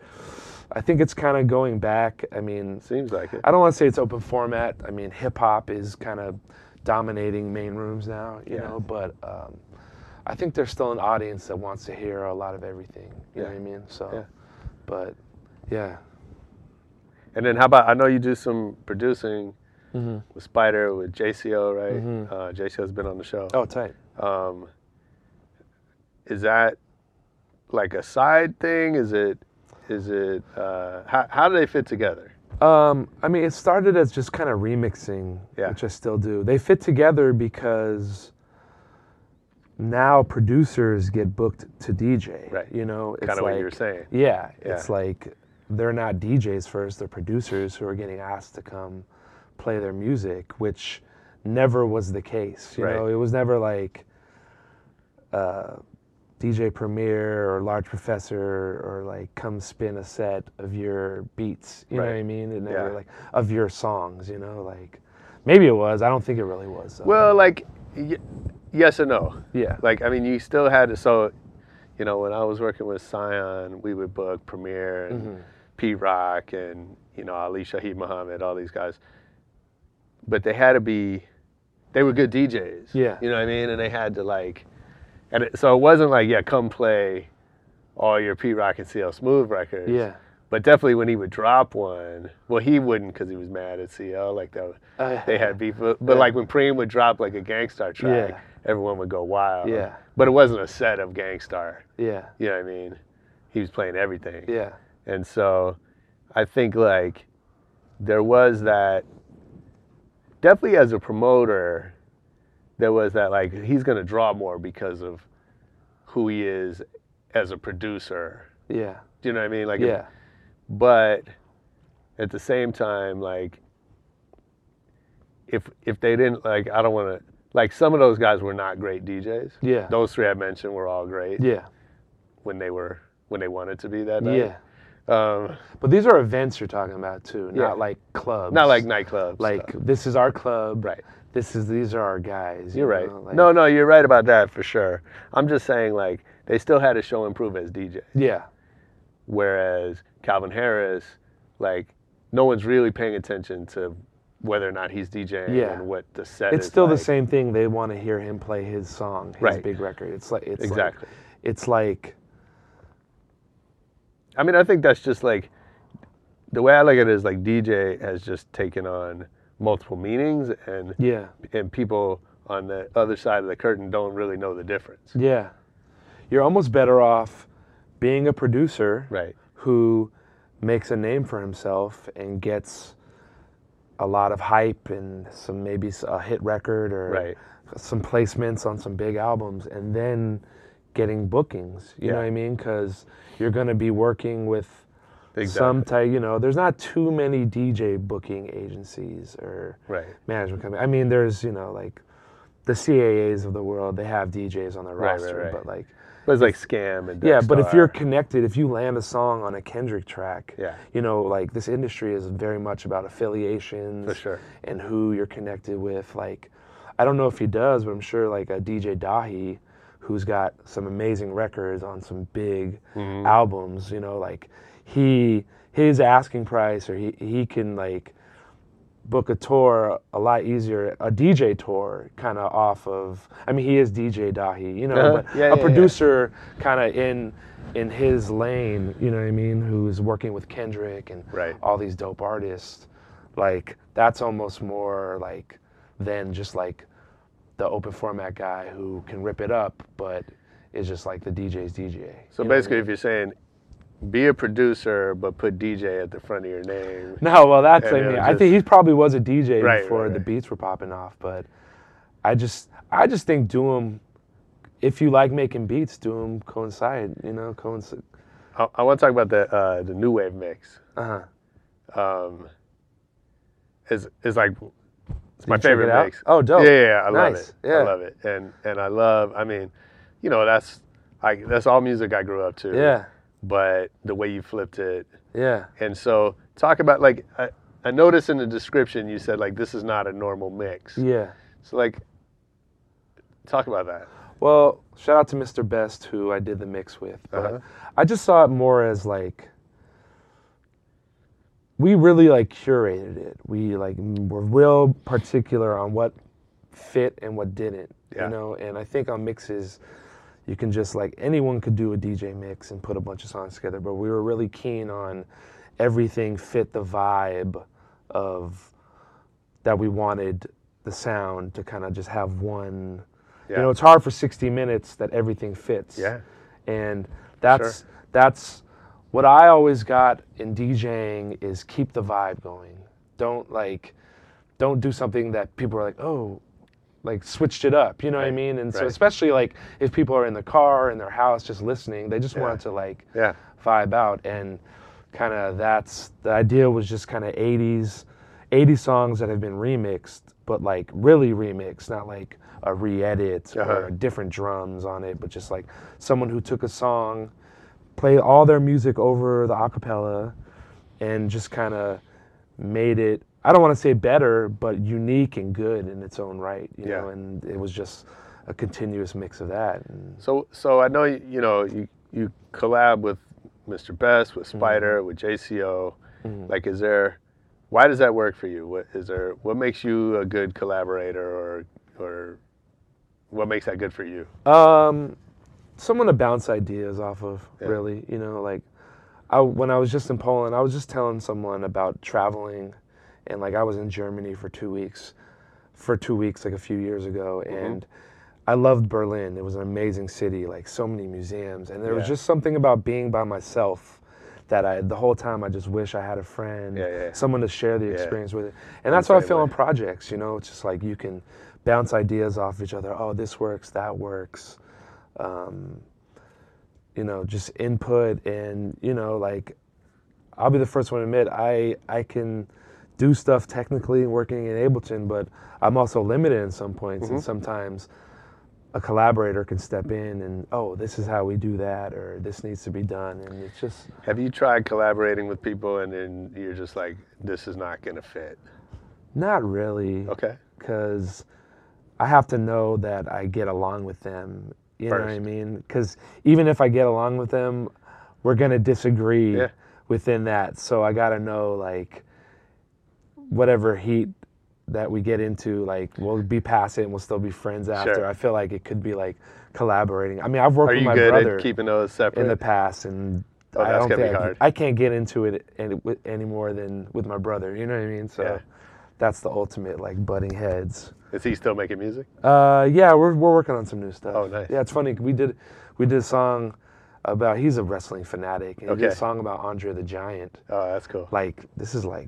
I think it's kind of going back. I mean, seems like it. I don't want to say it's open format. I mean, hip hop is kind of dominating main rooms now, you yeah. know, but um, I think there's still an audience that wants to hear a lot of everything. You yeah. know what I mean? So, yeah. but yeah. And then how about, I know you do some producing mm-hmm. with Spider, with J C O, right? Mm-hmm. Uh, J C O's been on the show. Oh, tight. Um, is that like a side thing? Is it, Is it, uh, how, how do they fit together? Um, I mean, it started as just kind of remixing, yeah. which I still do. They fit together because now producers get booked to D J. Right. You know, it's kind of like, what you were saying. Yeah, yeah. It's like they're not D Js first, they're producers who are getting asked to come play their music, which never was the case. You right. know, it was never like, uh, D J Premier or Large Professor or like come spin a set of your beats, you right. know what I mean? And yeah. like of your songs, you know, like maybe it was. I don't think it really was. So. Well, like y- yes or no. Yeah. Like I mean, you still had to. So, you know, when I was working with Scion, we would book Premier and mm-hmm. P Rock and you know Ali Shaheed Muhammad, all these guys. But they had to be, they were good D Js. Yeah. You know what I mean? And they had to like. And it, so it wasn't like, yeah, come play all your P-Rock and C L Smooth records. Yeah. But definitely when he would drop one, well, he wouldn't because he was mad at C L. Like, that, uh, they had beef. But, yeah. like, when Preem would drop, like, a Gangstar track, yeah. everyone would go wild. Yeah. But it wasn't a set of Gangstar. Yeah. You know what I mean? He was playing everything. Yeah. And so I think, like, there was that, definitely as a promoter, there was that, like, he's going to draw more because of who he is as a producer. Yeah. Do you know what I mean? Like, yeah. If, but at the same time, like, if if they didn't, like, I don't want to, like, some of those guys were not great D Js. Yeah. Those three I mentioned were all great. Yeah. When they were, when they wanted to be that night. Yeah. Um, but these are events you're talking about, too, not yeah. like clubs. Not like nightclubs. Like, stuff. This is our club. Right. This is, these are our guys. You you're right. Know, like, no, no, you're right about that for sure. I'm just saying, like, they still had to show improve as D Js. Yeah. Whereas Calvin Harris, like, no one's really paying attention to whether or not he's DJing yeah. and what the set it's is. It's still like. The same thing. They want to hear him play his song, his right. big record. It's like it's exactly. Like, it's like. I mean, I think that's just like, the way I look at it is like D J has just taken on multiple meanings and yeah and people on the other side of the curtain don't really know the difference. Yeah. You're almost better off being a producer right. who makes a name for himself and gets a lot of hype and some maybe a hit record or right. some placements on some big albums, and then getting bookings. You yeah. know what I mean? Because you're going to be working with exactly. some type. You know, there's not too many D J booking agencies or right. management companies. I mean, there's you know like the C A As of the world. They have D Js on their right, roster, right, right. but like. There's like Scam and yeah, but if you're connected, if you land a song on a Kendrick track, yeah. you know, like this industry is very much about affiliations for sure. and who you're connected with. Like, I don't know if he does, but I'm sure like a D J Dahi, who's got some amazing records on some big mm-hmm. albums, you know, like he his asking price or he he can like book a tour a lot easier, a D J tour kind of off of, I mean, he is D J Dahi, you know, uh, but yeah, a yeah, producer yeah. kind of in in his lane, you know what I mean, who's working with Kendrick and right. all these dope artists, like, that's almost more like than just like the open format guy who can rip it up, but is just like the D J's D J. So basically, I mean? If you're saying, be a producer, but put D J at the front of your name. No, well, that's, I mean, just, I think he probably was a D J right, before right, right. the beats were popping off, but I just, I just think do them, if you like making beats, do them coincide, you know, coincide. I, I want to talk about the uh, the New Wave mix. Uh-huh. Um, it's, it's like, it's Did my favorite it mix. Oh, dope. Yeah, yeah, yeah I nice. love it. Yeah. I love it. And, and I love, I mean, you know, that's, I, that's all music I grew up to. Yeah. But the way you flipped it. Yeah. And so talk about, like, I, I noticed in the description you said, like, this is not a normal mix. Yeah. So, like, talk about that. Well, shout out to Mister Best, who I did the mix with. But uh-huh. I just saw it more as, like, we really, like, curated it. We, like, were real particular on what fit and what didn't, yeah. you know? And I think on mixes... You can just, like, anyone could do a D J mix and put a bunch of songs together, but we were really keen on everything fit the vibe of that we wanted the sound to kind of just have one. Yeah. You know, it's hard for sixty minutes that everything fits. Yeah. And that's sure. that's what I always got in DJing is keep the vibe going. Don't, like, don't do something that people are like, oh, like switched it up, you know right. what I mean? And right. so especially like if people are in the car, in their house, just listening, they just yeah. wanted to like yeah. vibe out. And kind of that's, the idea was just kind of eighties, eighty songs that have been remixed, but like really remixed, not like a re-edit uh-huh. or different drums on it, but just like someone who took a song, played all their music over the acapella and just kind of made it, I don't want to say better, but unique and good in its own right, you yeah. know, and it was just a continuous mix of that. And so so I know, you, you know, you, you collab with Mister Best, with Spider, mm-hmm. with J C O, mm-hmm. like is there, why does that work for you? What is there, what makes you a good collaborator or or what makes that good for you? Um, someone to bounce ideas off of, yeah. really, you know, like I, when I was just in Poland, I was just telling someone about traveling. And like I was in Germany for two weeks, for two weeks like a few years ago, mm-hmm. and I loved Berlin. It was an amazing city, like so many museums, and there yeah. was just something about being by myself that I the whole time I just wish I had a friend, yeah, yeah. someone to share the yeah. experience with it. And that's how I feel way. on projects, you know. It's just like you can bounce ideas off each other. Oh, this works, that works, um, you know, just input, and you know, like I'll be the first one to admit I I can. do stuff technically working in Ableton, but I'm also limited in some points, mm-hmm. and sometimes a collaborator can step in and, oh, this is how we do that, or this needs to be done, and it's just... Have you tried collaborating with people and then you're just like, this is not gonna fit? Not really. Okay. Because I have to know that I get along with them, you First. know what I mean? Because even if I get along with them, we're gonna disagree yeah. within that, so I gotta know, like, whatever heat that we get into, like, we'll be past it and we'll still be friends after. Sure. I feel like it could be like collaborating. I mean, I've worked with my brother. Are you good at keeping those separate? In the past, and oh, I don't think I, can, I can't get into it any, any more than with my brother. You know what I mean? So yeah. that's the ultimate, like, butting heads. Is he still making music? Uh, yeah, we're we're working on some new stuff. Oh, nice. Yeah, it's funny. We did we did a song about. He's a wrestling fanatic, and okay. he did a song about Andre the Giant. Oh, that's cool. Like this is like.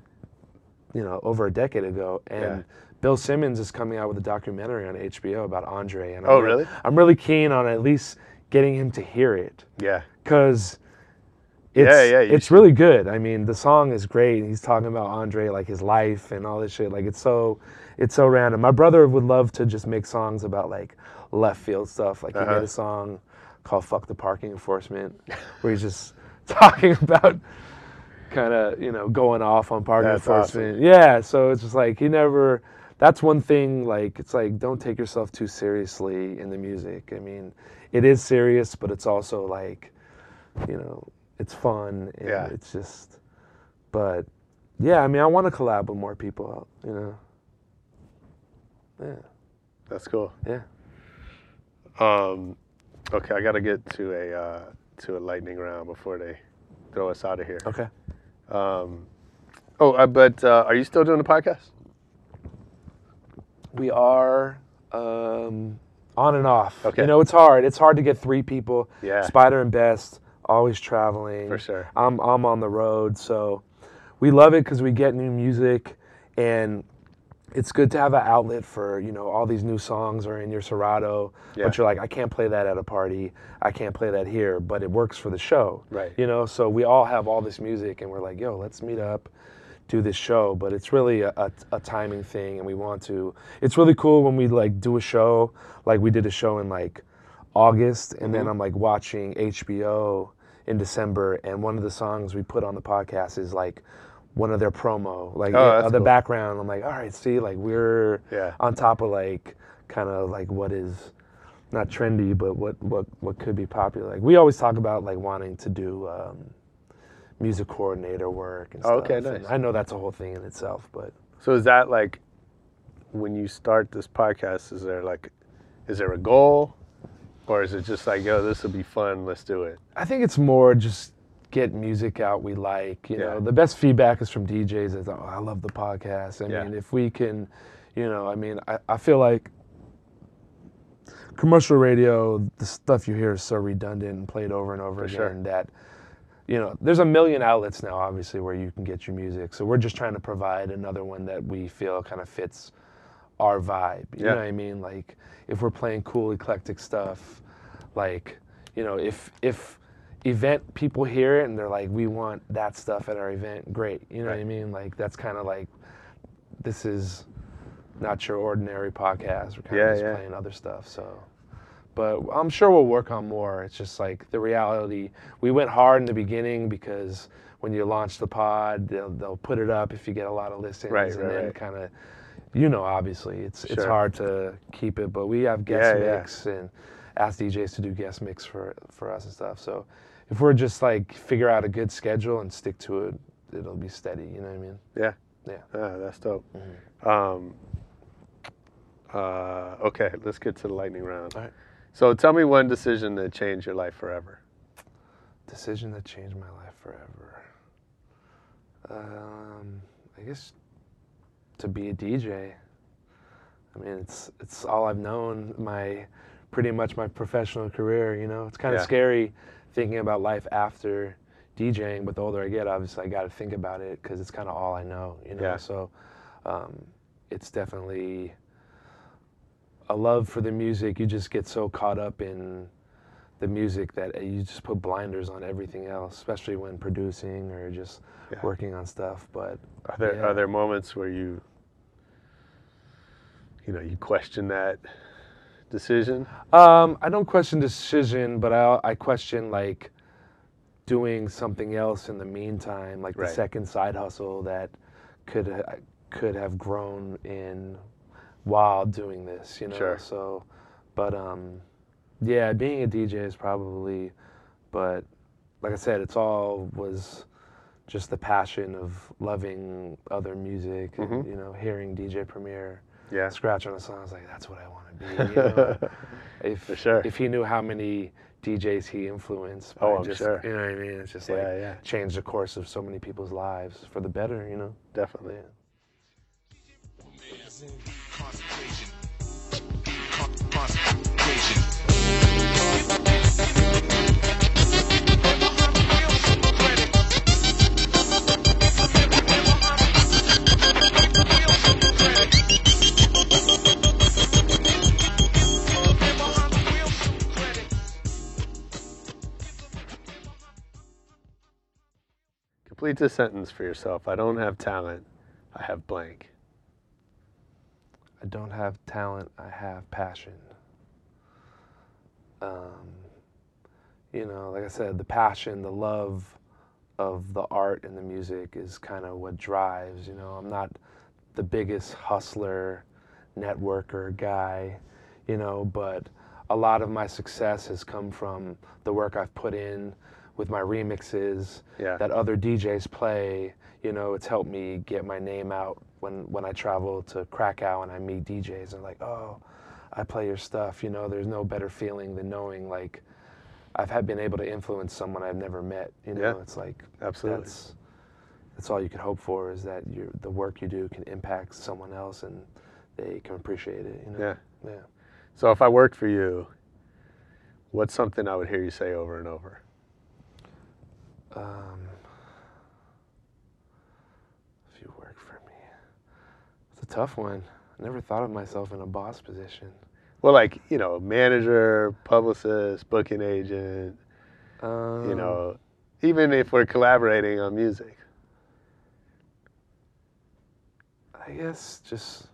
you know, over a decade ago. And yeah. Bill Simmons is coming out with a documentary on H B O about Andre. And I'm oh, really? really? I'm really keen on at least getting him to hear it. Yeah. Because it's, yeah, yeah, it's really good. I mean, the song is great. He's talking about Andre, like his life and all this shit. Like, it's so, it's so random. My brother would love to just make songs about, like, left field stuff. Like, he uh-huh. made a song called Fuck the Parking Enforcement, where he's just talking about kind of, you know, going off on parking that's enforcement. Awesome. Yeah, so it's just like, he never... That's one thing, like, it's like, don't take yourself too seriously in the music. I mean, it is serious, but it's also, like, you know, it's fun. And yeah. It's just, but, yeah, I mean, I want to collab with more people, you know. Yeah. That's cool. Yeah. Um, okay, I got to get to a, uh, to a lightning round before they throw us out of here. Okay. Um, oh, uh, but uh, are you still doing the podcast? We are um, on and off. Okay. You know, it's hard. It's hard to get three people. Yeah. Spider and Best, always traveling. For sure. I'm I'm on the road, so we love it because we get new music, and it's good to have an outlet for, you know, all these new songs are in your Serato, yeah. but you're like, I can't play that at a party. I can't play that here, but it works for the show. Right. You know, so we all have all this music, and we're like, yo, let's meet up. Do this show, but it's really a, a, a timing thing, and we want to. It's really cool when we like do a show, like we did a show in like August, and mm-hmm. then I'm like watching H B O in December, and one of the songs we put on the podcast is like one of their promo, like oh, that's uh, the cool. background. I'm like, all right, see, like we're yeah. on top of like kind of like what is not trendy, but what what what could be popular. Like we always talk about like wanting to do. Um, music coordinator work and stuff. Oh, okay, nice. And I know that's a whole thing in itself, but... So is that like, when you start this podcast, is there like, is there a goal? Or is it just like, yo, this will be fun, let's do it? I think it's more just get music out we like, you yeah. know. The best feedback is from D Js that's, oh, I love the podcast. I yeah. mean, if we can, you know, I mean, I, I feel like commercial radio, the stuff you hear is so redundant and played over and over For again sure. that... You know, there's a million outlets now, obviously, where you can get your music. So we're just trying to provide another one that we feel kind of fits our vibe. You yeah. know what I mean? Like, if we're playing cool, eclectic stuff, like, you know, if if event people hear it and they're like, we want that stuff at our event, great. You know right. what I mean? Like, that's kind of like, this is not your ordinary podcast. We're kind yeah, of just yeah. playing other stuff, so... But I'm sure we'll work on more. It's just like the reality. We went hard in the beginning because when you launch the pod, they'll, they'll put it up if you get a lot of listens. Right, and right, then right. kind of, you know, obviously, it's sure. it's hard to keep it. But we have guest yeah, mix yeah. and ask D Js to do guest mix for, for us and stuff. So if we're just like figure out a good schedule and stick to it, it'll be steady. You know what I mean? Yeah. Yeah. Oh, that's dope. Mm-hmm. Um, uh, okay, let's get to the lightning round. All right. So tell me one decision that changed your life forever. Decision that changed my life forever. Um, I guess to be a D J. I mean, it's it's all I've known my pretty much my professional career. You know, it's kind of yeah. scary thinking about life after DJing. But the older I get, obviously, I got to think about it because it's kind of all I know. You know, yeah. so um, it's definitely. A love for the music. You just get so caught up in the music that you just put blinders on everything else, especially when producing or just yeah. working on stuff. But are there yeah. are there moments where you you know you question that decision? Um, I don't question decision, but I I question like doing something else in the meantime, like right. the second side hustle that could could have grown in. While doing this, you know, sure. so, but, um, yeah, being a D J is probably, but like I said, it's all was just the passion of loving other music, mm-hmm. and, you know, hearing D J premiere, yeah. scratch on a song, I was like, that's what I want to be, you know, if, For sure. if he knew how many D Js he influenced, oh, I'm just, sure. you know what I mean, it's just yeah, like, yeah. changed the course of so many people's lives for the better, you know, definitely, yeah. Concentration. Con- concentration. Complete a sentence for yourself. I don't have talent. I have blank. I don't have talent. I have passion. Um, you know, like I said, the passion, the love of the art and the music is kind of what drives, you know. I'm not the biggest hustler, networker guy, you know, but a lot of my success has come from the work I've put in with my remixes yeah. that other D Js play. You know, it's helped me get my name out when, when I travel to Krakow and I meet D Js and like, oh, I play your stuff. You know, there's no better feeling than knowing like I've had been able to influence someone I've never met. You know, yeah, it's like absolutely. That's, that's all you can hope for is that you, the work you do can impact someone else and they can appreciate it. You know? Yeah. Yeah. So if I worked for you, what's something I would hear you say over and over? Um, if you work for me, it's a tough one. I never thought of myself in a boss position. Well, like, you know, manager, publicist, booking agent, um, you know, even if we're collaborating on music. I guess just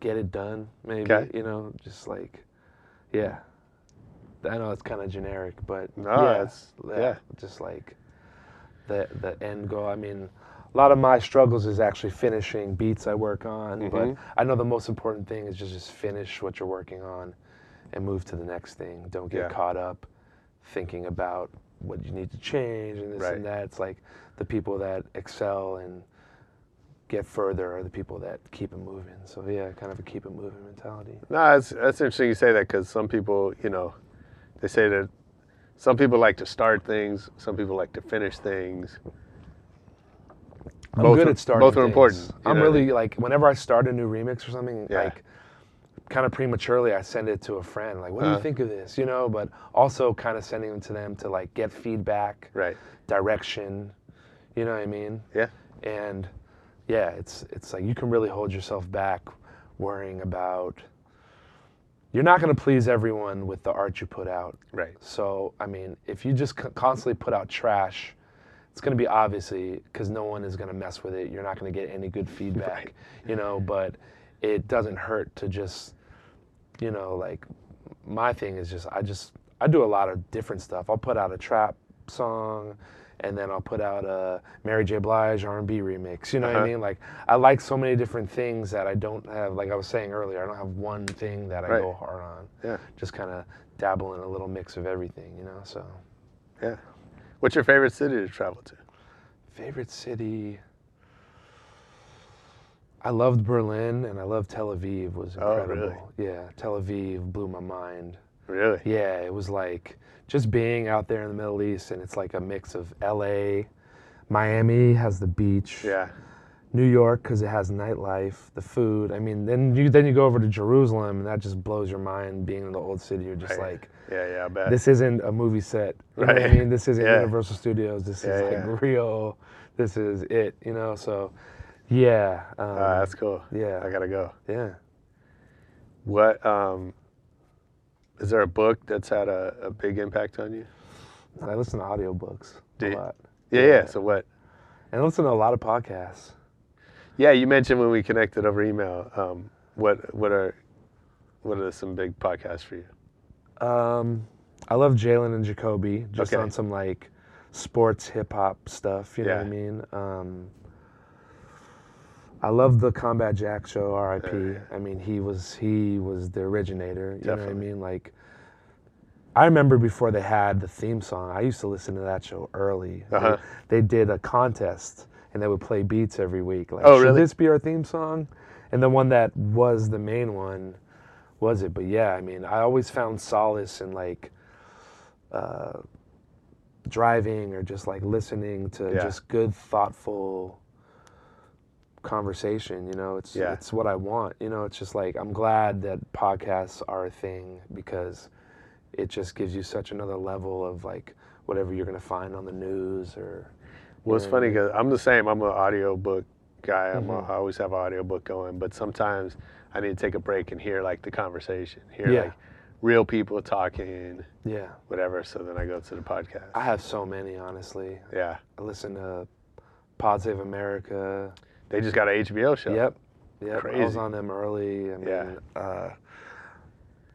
get it done, maybe, okay. You know, just like, yeah. I know it's kind of generic, but no, yeah, it's, yeah, yeah, just like the the end goal. I mean, a lot of my struggles is actually finishing beats I work on, mm-hmm. but I know the most important thing is just, just finish what you're working on and move to the next thing. Don't get yeah. caught up thinking about what you need to change and this right. and that. It's like the people that excel and get further are the people that keep it moving. So yeah, kind of a keep it moving mentality. No, that's, that's interesting you say that because some people, you know, they say that some people like to start things, some people like to finish things. I'm both good are, at starting Both are things. Important. I'm know? really, like, whenever I start a new remix or something, yeah. like, kind of prematurely, I send it to a friend. Like, what do uh, you think of this? You know, but also kind of sending them to them to, like, get feedback, right. direction, you know what I mean? Yeah. And, yeah, it's it's like you can really hold yourself back worrying about... You're not going to please everyone with the art you put out. Right. So, I mean, if you just c- constantly put out trash, it's going to be obviously because no one is going to mess with it. You're not going to get any good feedback, right. you know, but it doesn't hurt to just, you know, like my thing is just I just I do a lot of different stuff. I'll put out a trap song and then I'll put out a Mary J. Blige R and B remix. You know uh-huh. what I mean? Like, I like so many different things that I don't have, like I was saying earlier, I don't have one thing that I right. go hard on. Yeah. Just kind of dabble in a little mix of everything, you know, so. Yeah. What's your favorite city to travel to? Favorite city? I loved Berlin and I loved Tel Aviv. Was incredible. Oh, really? Yeah, Tel Aviv blew my mind. Really? Yeah, it was like just being out there in the Middle East, and it's like a mix of L A, Miami has the beach, yeah, New York because it has nightlife, the food. I mean, then you then you go over to Jerusalem, and that just blows your mind. Being in the old city, you're just right. like, yeah, yeah, I bet. This isn't a movie set. You right. know what I mean, this isn't yeah. Universal Studios. This yeah, is like yeah. real. This is it. You know, so yeah. Um, uh, that's cool. Yeah, I gotta go. Yeah. What? Um, Is there a book that's had a, a big impact on you? I listen to audiobooks a lot. Yeah, yeah, yeah, so what? And I listen to a lot of podcasts. Yeah, you mentioned when we connected over email, um, what what are what are some big podcasts for you? Um, I love Jalen and Jacoby, just okay. on some like sports, hip-hop stuff, you yeah. know what I mean? Um, I love the Combat Jack show, R I P. Uh, yeah. I mean, he was he was the originator. You Definitely. know what I mean? Like, I remember before they had the theme song, I used to listen to that show early. Uh-huh. They, they did a contest, and they would play beats every week. Like, oh, really? Should this be our theme song? And the one that was the main one was it. But yeah, I mean, I always found solace in like uh, driving or just like listening to yeah. just good, thoughtful conversation, you know, it's yeah. it's what I want, you know, it's just like I'm glad that podcasts are a thing because it just gives you such another level of like whatever you're going to find on the news or. Well, it's funny because I'm the same. I'm an audiobook guy. I'm mm-hmm. a, I always have an audiobook going, but sometimes I need to take a break and hear like the conversation, hear yeah. like real people talking, yeah, whatever. So then I go to the podcast. I have so many, honestly. Yeah, I listen to Positive America. They just got an H B O show. Yep. Yep. Crazy. I was on them early. I mean, yeah. Uh,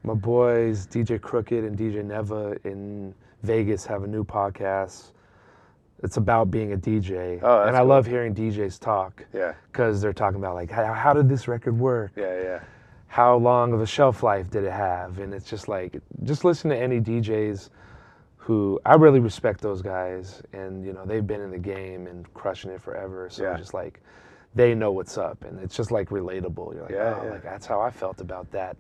my boys, D J Crooked and D J Neva in Vegas, have a new podcast. It's about being a D J. Oh, that's and I cool. love hearing D Js talk. Yeah. Because they're talking about, like, how, how did this record work? Yeah, yeah. How long of a shelf life did it have? And it's just like, just listen to any D Js who, I really respect those guys, and you know, they've been in the game and crushing it forever. So yeah. just like, they know what's up, and it's just like relatable. You're like, yeah, oh, yeah. like that's how I felt about that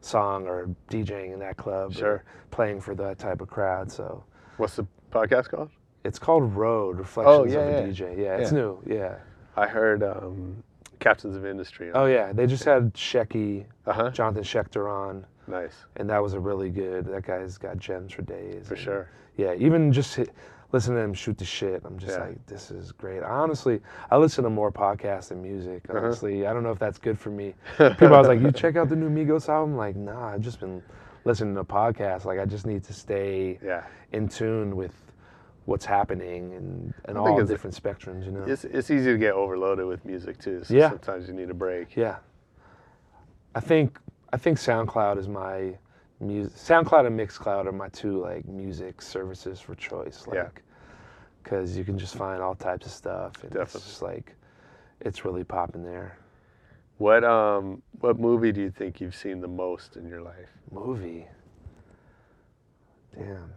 song, or DJing in that club, sure. or playing for that type of crowd. So, what's the podcast called? It's called Road Reflections oh, yeah, of a yeah. D J. Yeah, yeah, it's new. Yeah, I heard. Um, Captains of Industry. Oh, yeah. They just had Shecky, uh-huh. Jonathan Schechter on. Nice. And that was a really good, that guy's got gems for days. For and, sure. Yeah, even just hit, listening to him shoot the shit, I'm just yeah. like, this is great. Honestly, I listen to more podcasts than music, honestly. Uh-huh. I don't know if that's good for me. People are like, you check out the new Migos album? Like, nah, I've just been listening to podcasts. Like, I just need to stay yeah. in tune with what's happening and, and all different spectrums, you know? It's, it's easy to get overloaded with music, too, so yeah. sometimes you need a break. Yeah. I think I think SoundCloud is my music. SoundCloud and Mixcloud are my two, like, music services for choice. Like, yeah. Because you can just find all types of stuff. And definitely. It's just, like, it's really popping there. What, um, what movie do you think you've seen the most in your life? Movie? Damn.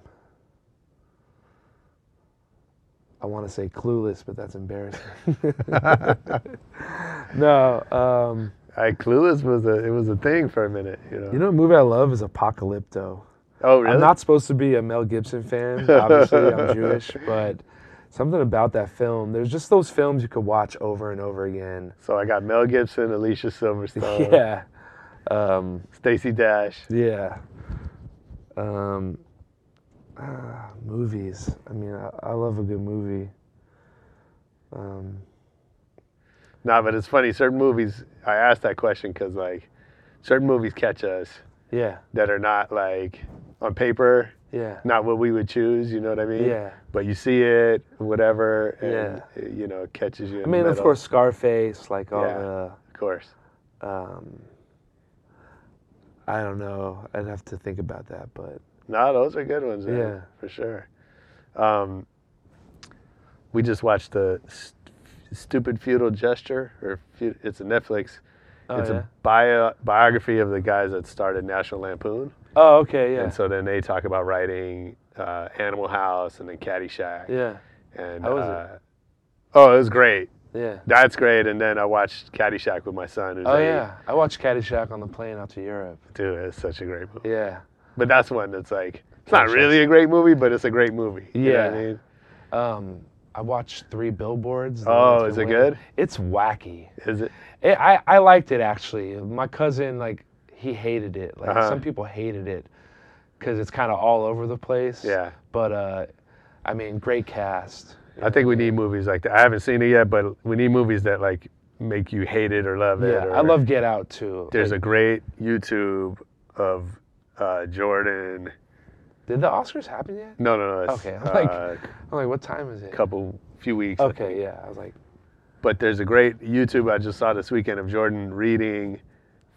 I want to say Clueless, but that's embarrassing. No, um, I, Clueless was a it was a thing for a minute. You know, you know, a movie I love is Apocalypto. Oh, really? I'm not supposed to be a Mel Gibson fan. Obviously, I'm Jewish, but something about that film. There's just those films you could watch over and over again. So I got Mel Gibson, Alicia Silverstone, yeah, um, Stacey Dash, yeah. Um, Ah, movies. I mean, I, I love a good movie. Um, nah, but it's funny. Certain movies, I asked that question because, like, certain movies catch us. Yeah. That are not, like, on paper. Yeah. Not what we would choose, you know what I mean? Yeah. But you see it, whatever, and, yeah. it, you know, it catches you. I mean, of course, Scarface, like all yeah, the... of course. Um, I don't know. I'd have to think about that, but... No, those are good ones, man, yeah, for sure. Um, we just watched the st- Stupid Feudal Gesture, or fe- it's a Netflix. Oh, it's yeah? a bio- biography of the guys that started National Lampoon. Oh, okay, yeah. And so then they talk about writing uh, Animal House and then Caddyshack. Yeah. And how was uh, it? Oh, it was great. Yeah. That's great. And then I watched Caddyshack with my son. Who's oh eight. Yeah, I watched Caddyshack on the plane out to Europe. Dude, it's such a great movie. Yeah. But that's one that's like, it's not really a great movie, but it's a great movie. You yeah. know what I mean? Um, I watched Three Billboards. Oh, is it good? It's wacky. Is it? it I, I liked it, actually. My cousin, like, he hated it. Like, uh-huh. some people hated it because it's kind of all over the place. Yeah. But, uh, I mean, great cast. I think we need movies like that. I haven't seen it yet, but we need movies that, like, make you hate it or love it. Yeah, or, I love Get Out, too. There's like, a great YouTube of... Uh, Jordan. Did the Oscars happen yet? No, no, no. It's, okay, I'm like, uh, I'm like, what time is it? Couple, few weeks. Okay, like. Yeah, I was like. But there's a great YouTube I just saw this weekend of Jordan reading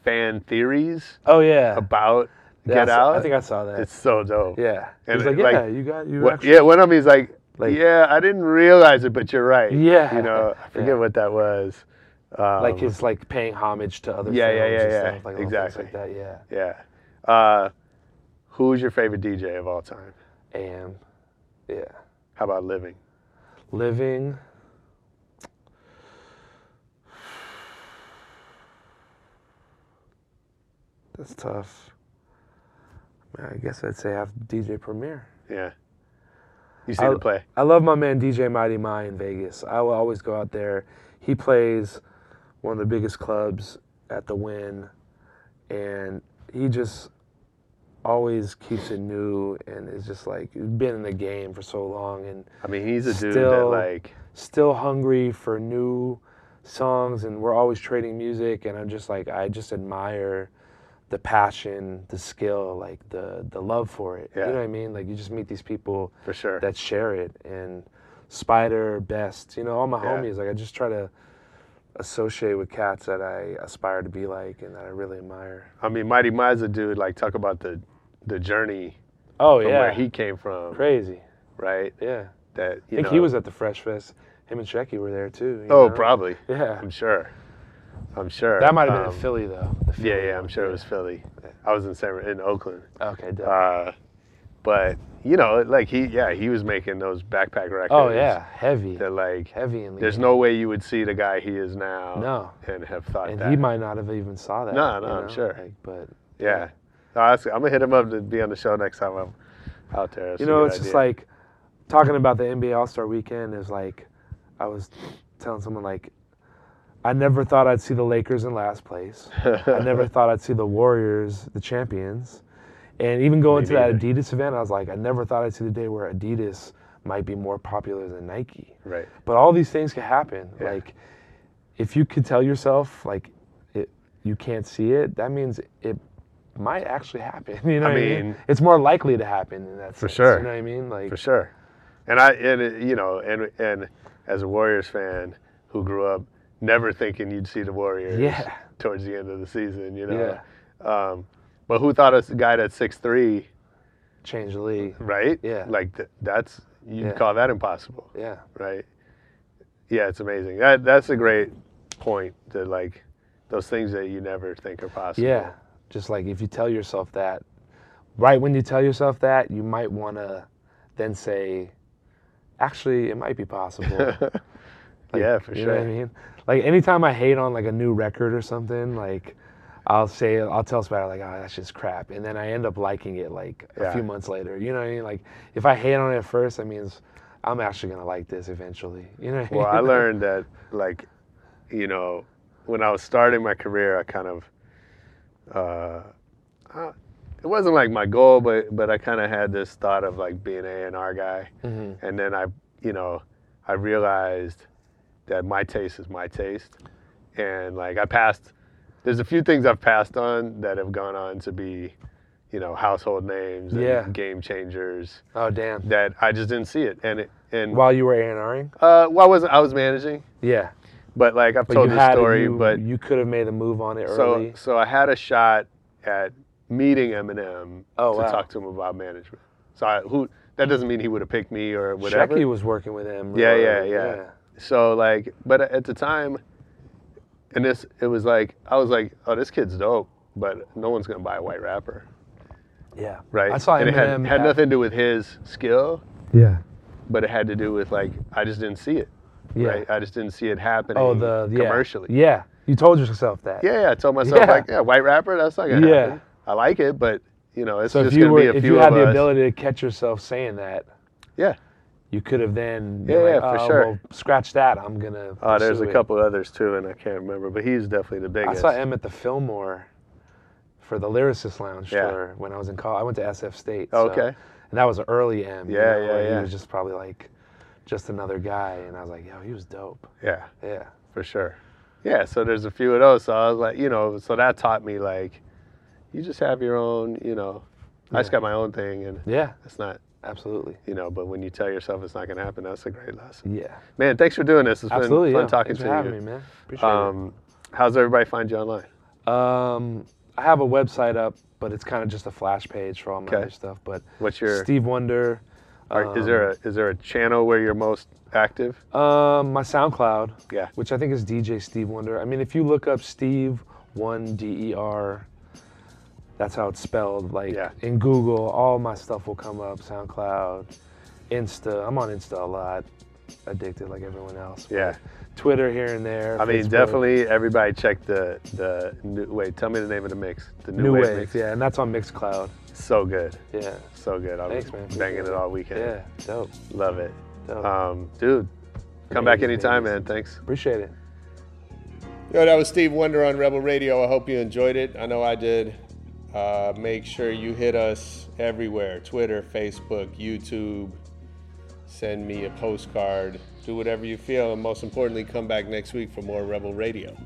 fan theories. Oh yeah. About yeah, Get I Out. Saw, I think I saw that. It's so dope. Yeah. And he's like, yeah, like, you got you. What, actually, yeah, one of them he's like, like, yeah, I didn't realize it, but you're right. Yeah. You know, I forget yeah. what that was. Um, like his like paying homage to other yeah, films yeah, yeah, and yeah. stuff like exactly. things like that. Yeah. Yeah. Uh, who's your favorite D J of all time? A M. Yeah. How about living? Living. That's tough. I mean, I guess I'd say I have D J Premier. Yeah. You see I, the play. I love my man D J Mighty Mai in Vegas. I will always go out there. He plays one of the biggest clubs at the Wynn, and he just always keeps it new and is just like been in the game for so long. And I mean, he's a still, dude that like still hungry for new songs, and we're always trading music. And I'm just like, I just admire the passion, the skill, like the the love for it. Yeah. You know what I mean? Like you just meet these people for sure that share it, and Spider, Best, you know, all my yeah. homies. Like, I just try to associate with cats that I aspire to be like and that I really admire. I mean, Mighty Miser, dude, like, talk about the the journey oh, from yeah. where he came from. Crazy. Right? Yeah. That, you I think know, he was at the Fresh Fest. Him and Shecky were there, too. Oh, know? Probably. Yeah. I'm sure. I'm sure. That might have been um, in Philly, though. The Philly yeah, yeah, I'm sure yeah. it was Philly. Yeah. I was in San, in Oakland. Okay, definitely. Uh, but, you know, like, he, yeah, he was making those backpack records. Oh, yeah, heavy. They're like, heavy. And there's no way you would see the guy he is now. No. And have thought and that. And he might not have even saw that. No, no, you know? I'm sure. Like, but, yeah. yeah. No, I'm going to hit him up to be on the show next time I'm out there. That's you know, it's idea. Just like, talking about the N B A All-Star Weekend is like, I was telling someone, like, I never thought I'd see the Lakers in last place. I never thought I'd see the Warriors, the champions. And even going Maybe to that either. Adidas event, I was like, I never thought I'd see the day where Adidas might be more popular than Nike. Right. But all these things could happen. Yeah. Like, if you could tell yourself, like, it, you can't see it, that means it might actually happen. You know I what mean, I mean? It's more likely to happen in that sense. For sure. You know what I mean? Like, for sure. And, I, and it, you know, and and as a Warriors fan who grew up never thinking you'd see the Warriors yeah. towards the end of the season, you know? Yeah. Um, But who thought a guy that's six three change the league? Right? Yeah. Like, th- that's, you yeah. call that impossible. Yeah. Right? Yeah, it's amazing. That That's a great point, that, like, those things that you never think are possible. Yeah. Just, like, if you tell yourself that, right when you tell yourself that, you might want to then say, actually, it might be possible. Like, yeah, for you sure. You know what I mean? Like, anytime I hate on, like, a new record or something, like, I'll say, I'll tell Spider, like, oh, that's just crap. And then I end up liking it, like, a yeah. few months later. You know what I mean? Like, if I hate on it at first, that means I'm actually going to like this eventually. You know what well, I mean? Well, I learned that, like, you know, when I was starting my career, I kind of, uh, I, it wasn't, like, my goal, but, but I kind of had this thought of, like, being an A and R guy. Mm-hmm. And then I, you know, I realized that my taste is my taste. And, like, I passed... There's a few things I've passed on that have gone on to be, you know, household names and yeah. game changers. Oh, damn. That I just didn't see it. And it, and while you were A and R-ing? Uh, well, I was, I was managing. Yeah. But, like, I've but told this story. You, but you could have made a move on it so, early. So I had a shot at meeting Eminem oh, to wow. talk to him about management. So I, who that doesn't mean he would have picked me or whatever. Shecky was working with him. Yeah, yeah, yeah, yeah. So, like, but at the time... And this, it was like, I was like, oh, this kid's dope, but no one's going to buy a white rapper. Yeah. Right? I saw Eminem. And it had, had nothing to do with his skill. Yeah. But it had to do with, like, I just didn't see it. Yeah. Right? I just didn't see it happening oh, the, the, commercially. Yeah. yeah. You told yourself that. Yeah, yeah. I told myself, yeah. like, yeah, white rapper, that's not going to yeah. happen. I like it, but, you know, it's so just going to be a few of us. If you had the ability to catch yourself saying that. Yeah. You could have then, yeah, like, yeah, for oh, sure. Well, scratch that. I'm gonna. Oh, there's a it. couple others too, and I can't remember, but he's definitely the biggest. I saw him at the Fillmore for the Lyricist Lounge yeah. tour when I was in college. I went to S F State. So, okay. And that was an early M. Yeah, you know, yeah, where yeah. He was just probably like, just another guy, and I was like, yo, he was dope. Yeah. Yeah. For sure. Yeah. So there's a few of those. So I was like, you know, so that taught me, like, you just have your own, you know, yeah. I just got my own thing, and yeah, it's not. Absolutely. You know, but when you tell yourself it's not going to happen, that's a great lesson. Yeah. Man, thanks for doing this. It's Absolutely, been fun yeah. talking thanks to you. Thanks for having me, man. Appreciate um, it. How's everybody find you online? Um, I have a website up, but it's kind of just a flash page for all my okay. other stuff. But what's your Steve Wonder? Are, um, is there a is there a channel where you're most active? Um, my SoundCloud. Yeah. Which I think is D J Steve Wonder. I mean, if you look up Steve One D E R. That's how it's spelled. Like yeah. in Google, all my stuff will come up. SoundCloud, Insta. I'm on Insta a lot. Addicted like everyone else. Yeah. Twitter here and there. I mean, Facebook. Definitely everybody check the the new, wait. Tell me the name of the mix. The new, new wave. wave mix. Yeah, and that's on Mixcloud. So good. Yeah. So good. I was Thanks, man. Banging it all weekend. Yeah. Dope. Love it. Dope. Um, dude, come back anytime, man. Thanks. Appreciate it. Yo, that was Steve Wonder on Rebel Radio. I hope you enjoyed it. I know I did. Uh, make sure you hit us everywhere, Twitter, Facebook, YouTube, send me a postcard, do whatever you feel, and most importantly, come back next week for more Rebel Radio.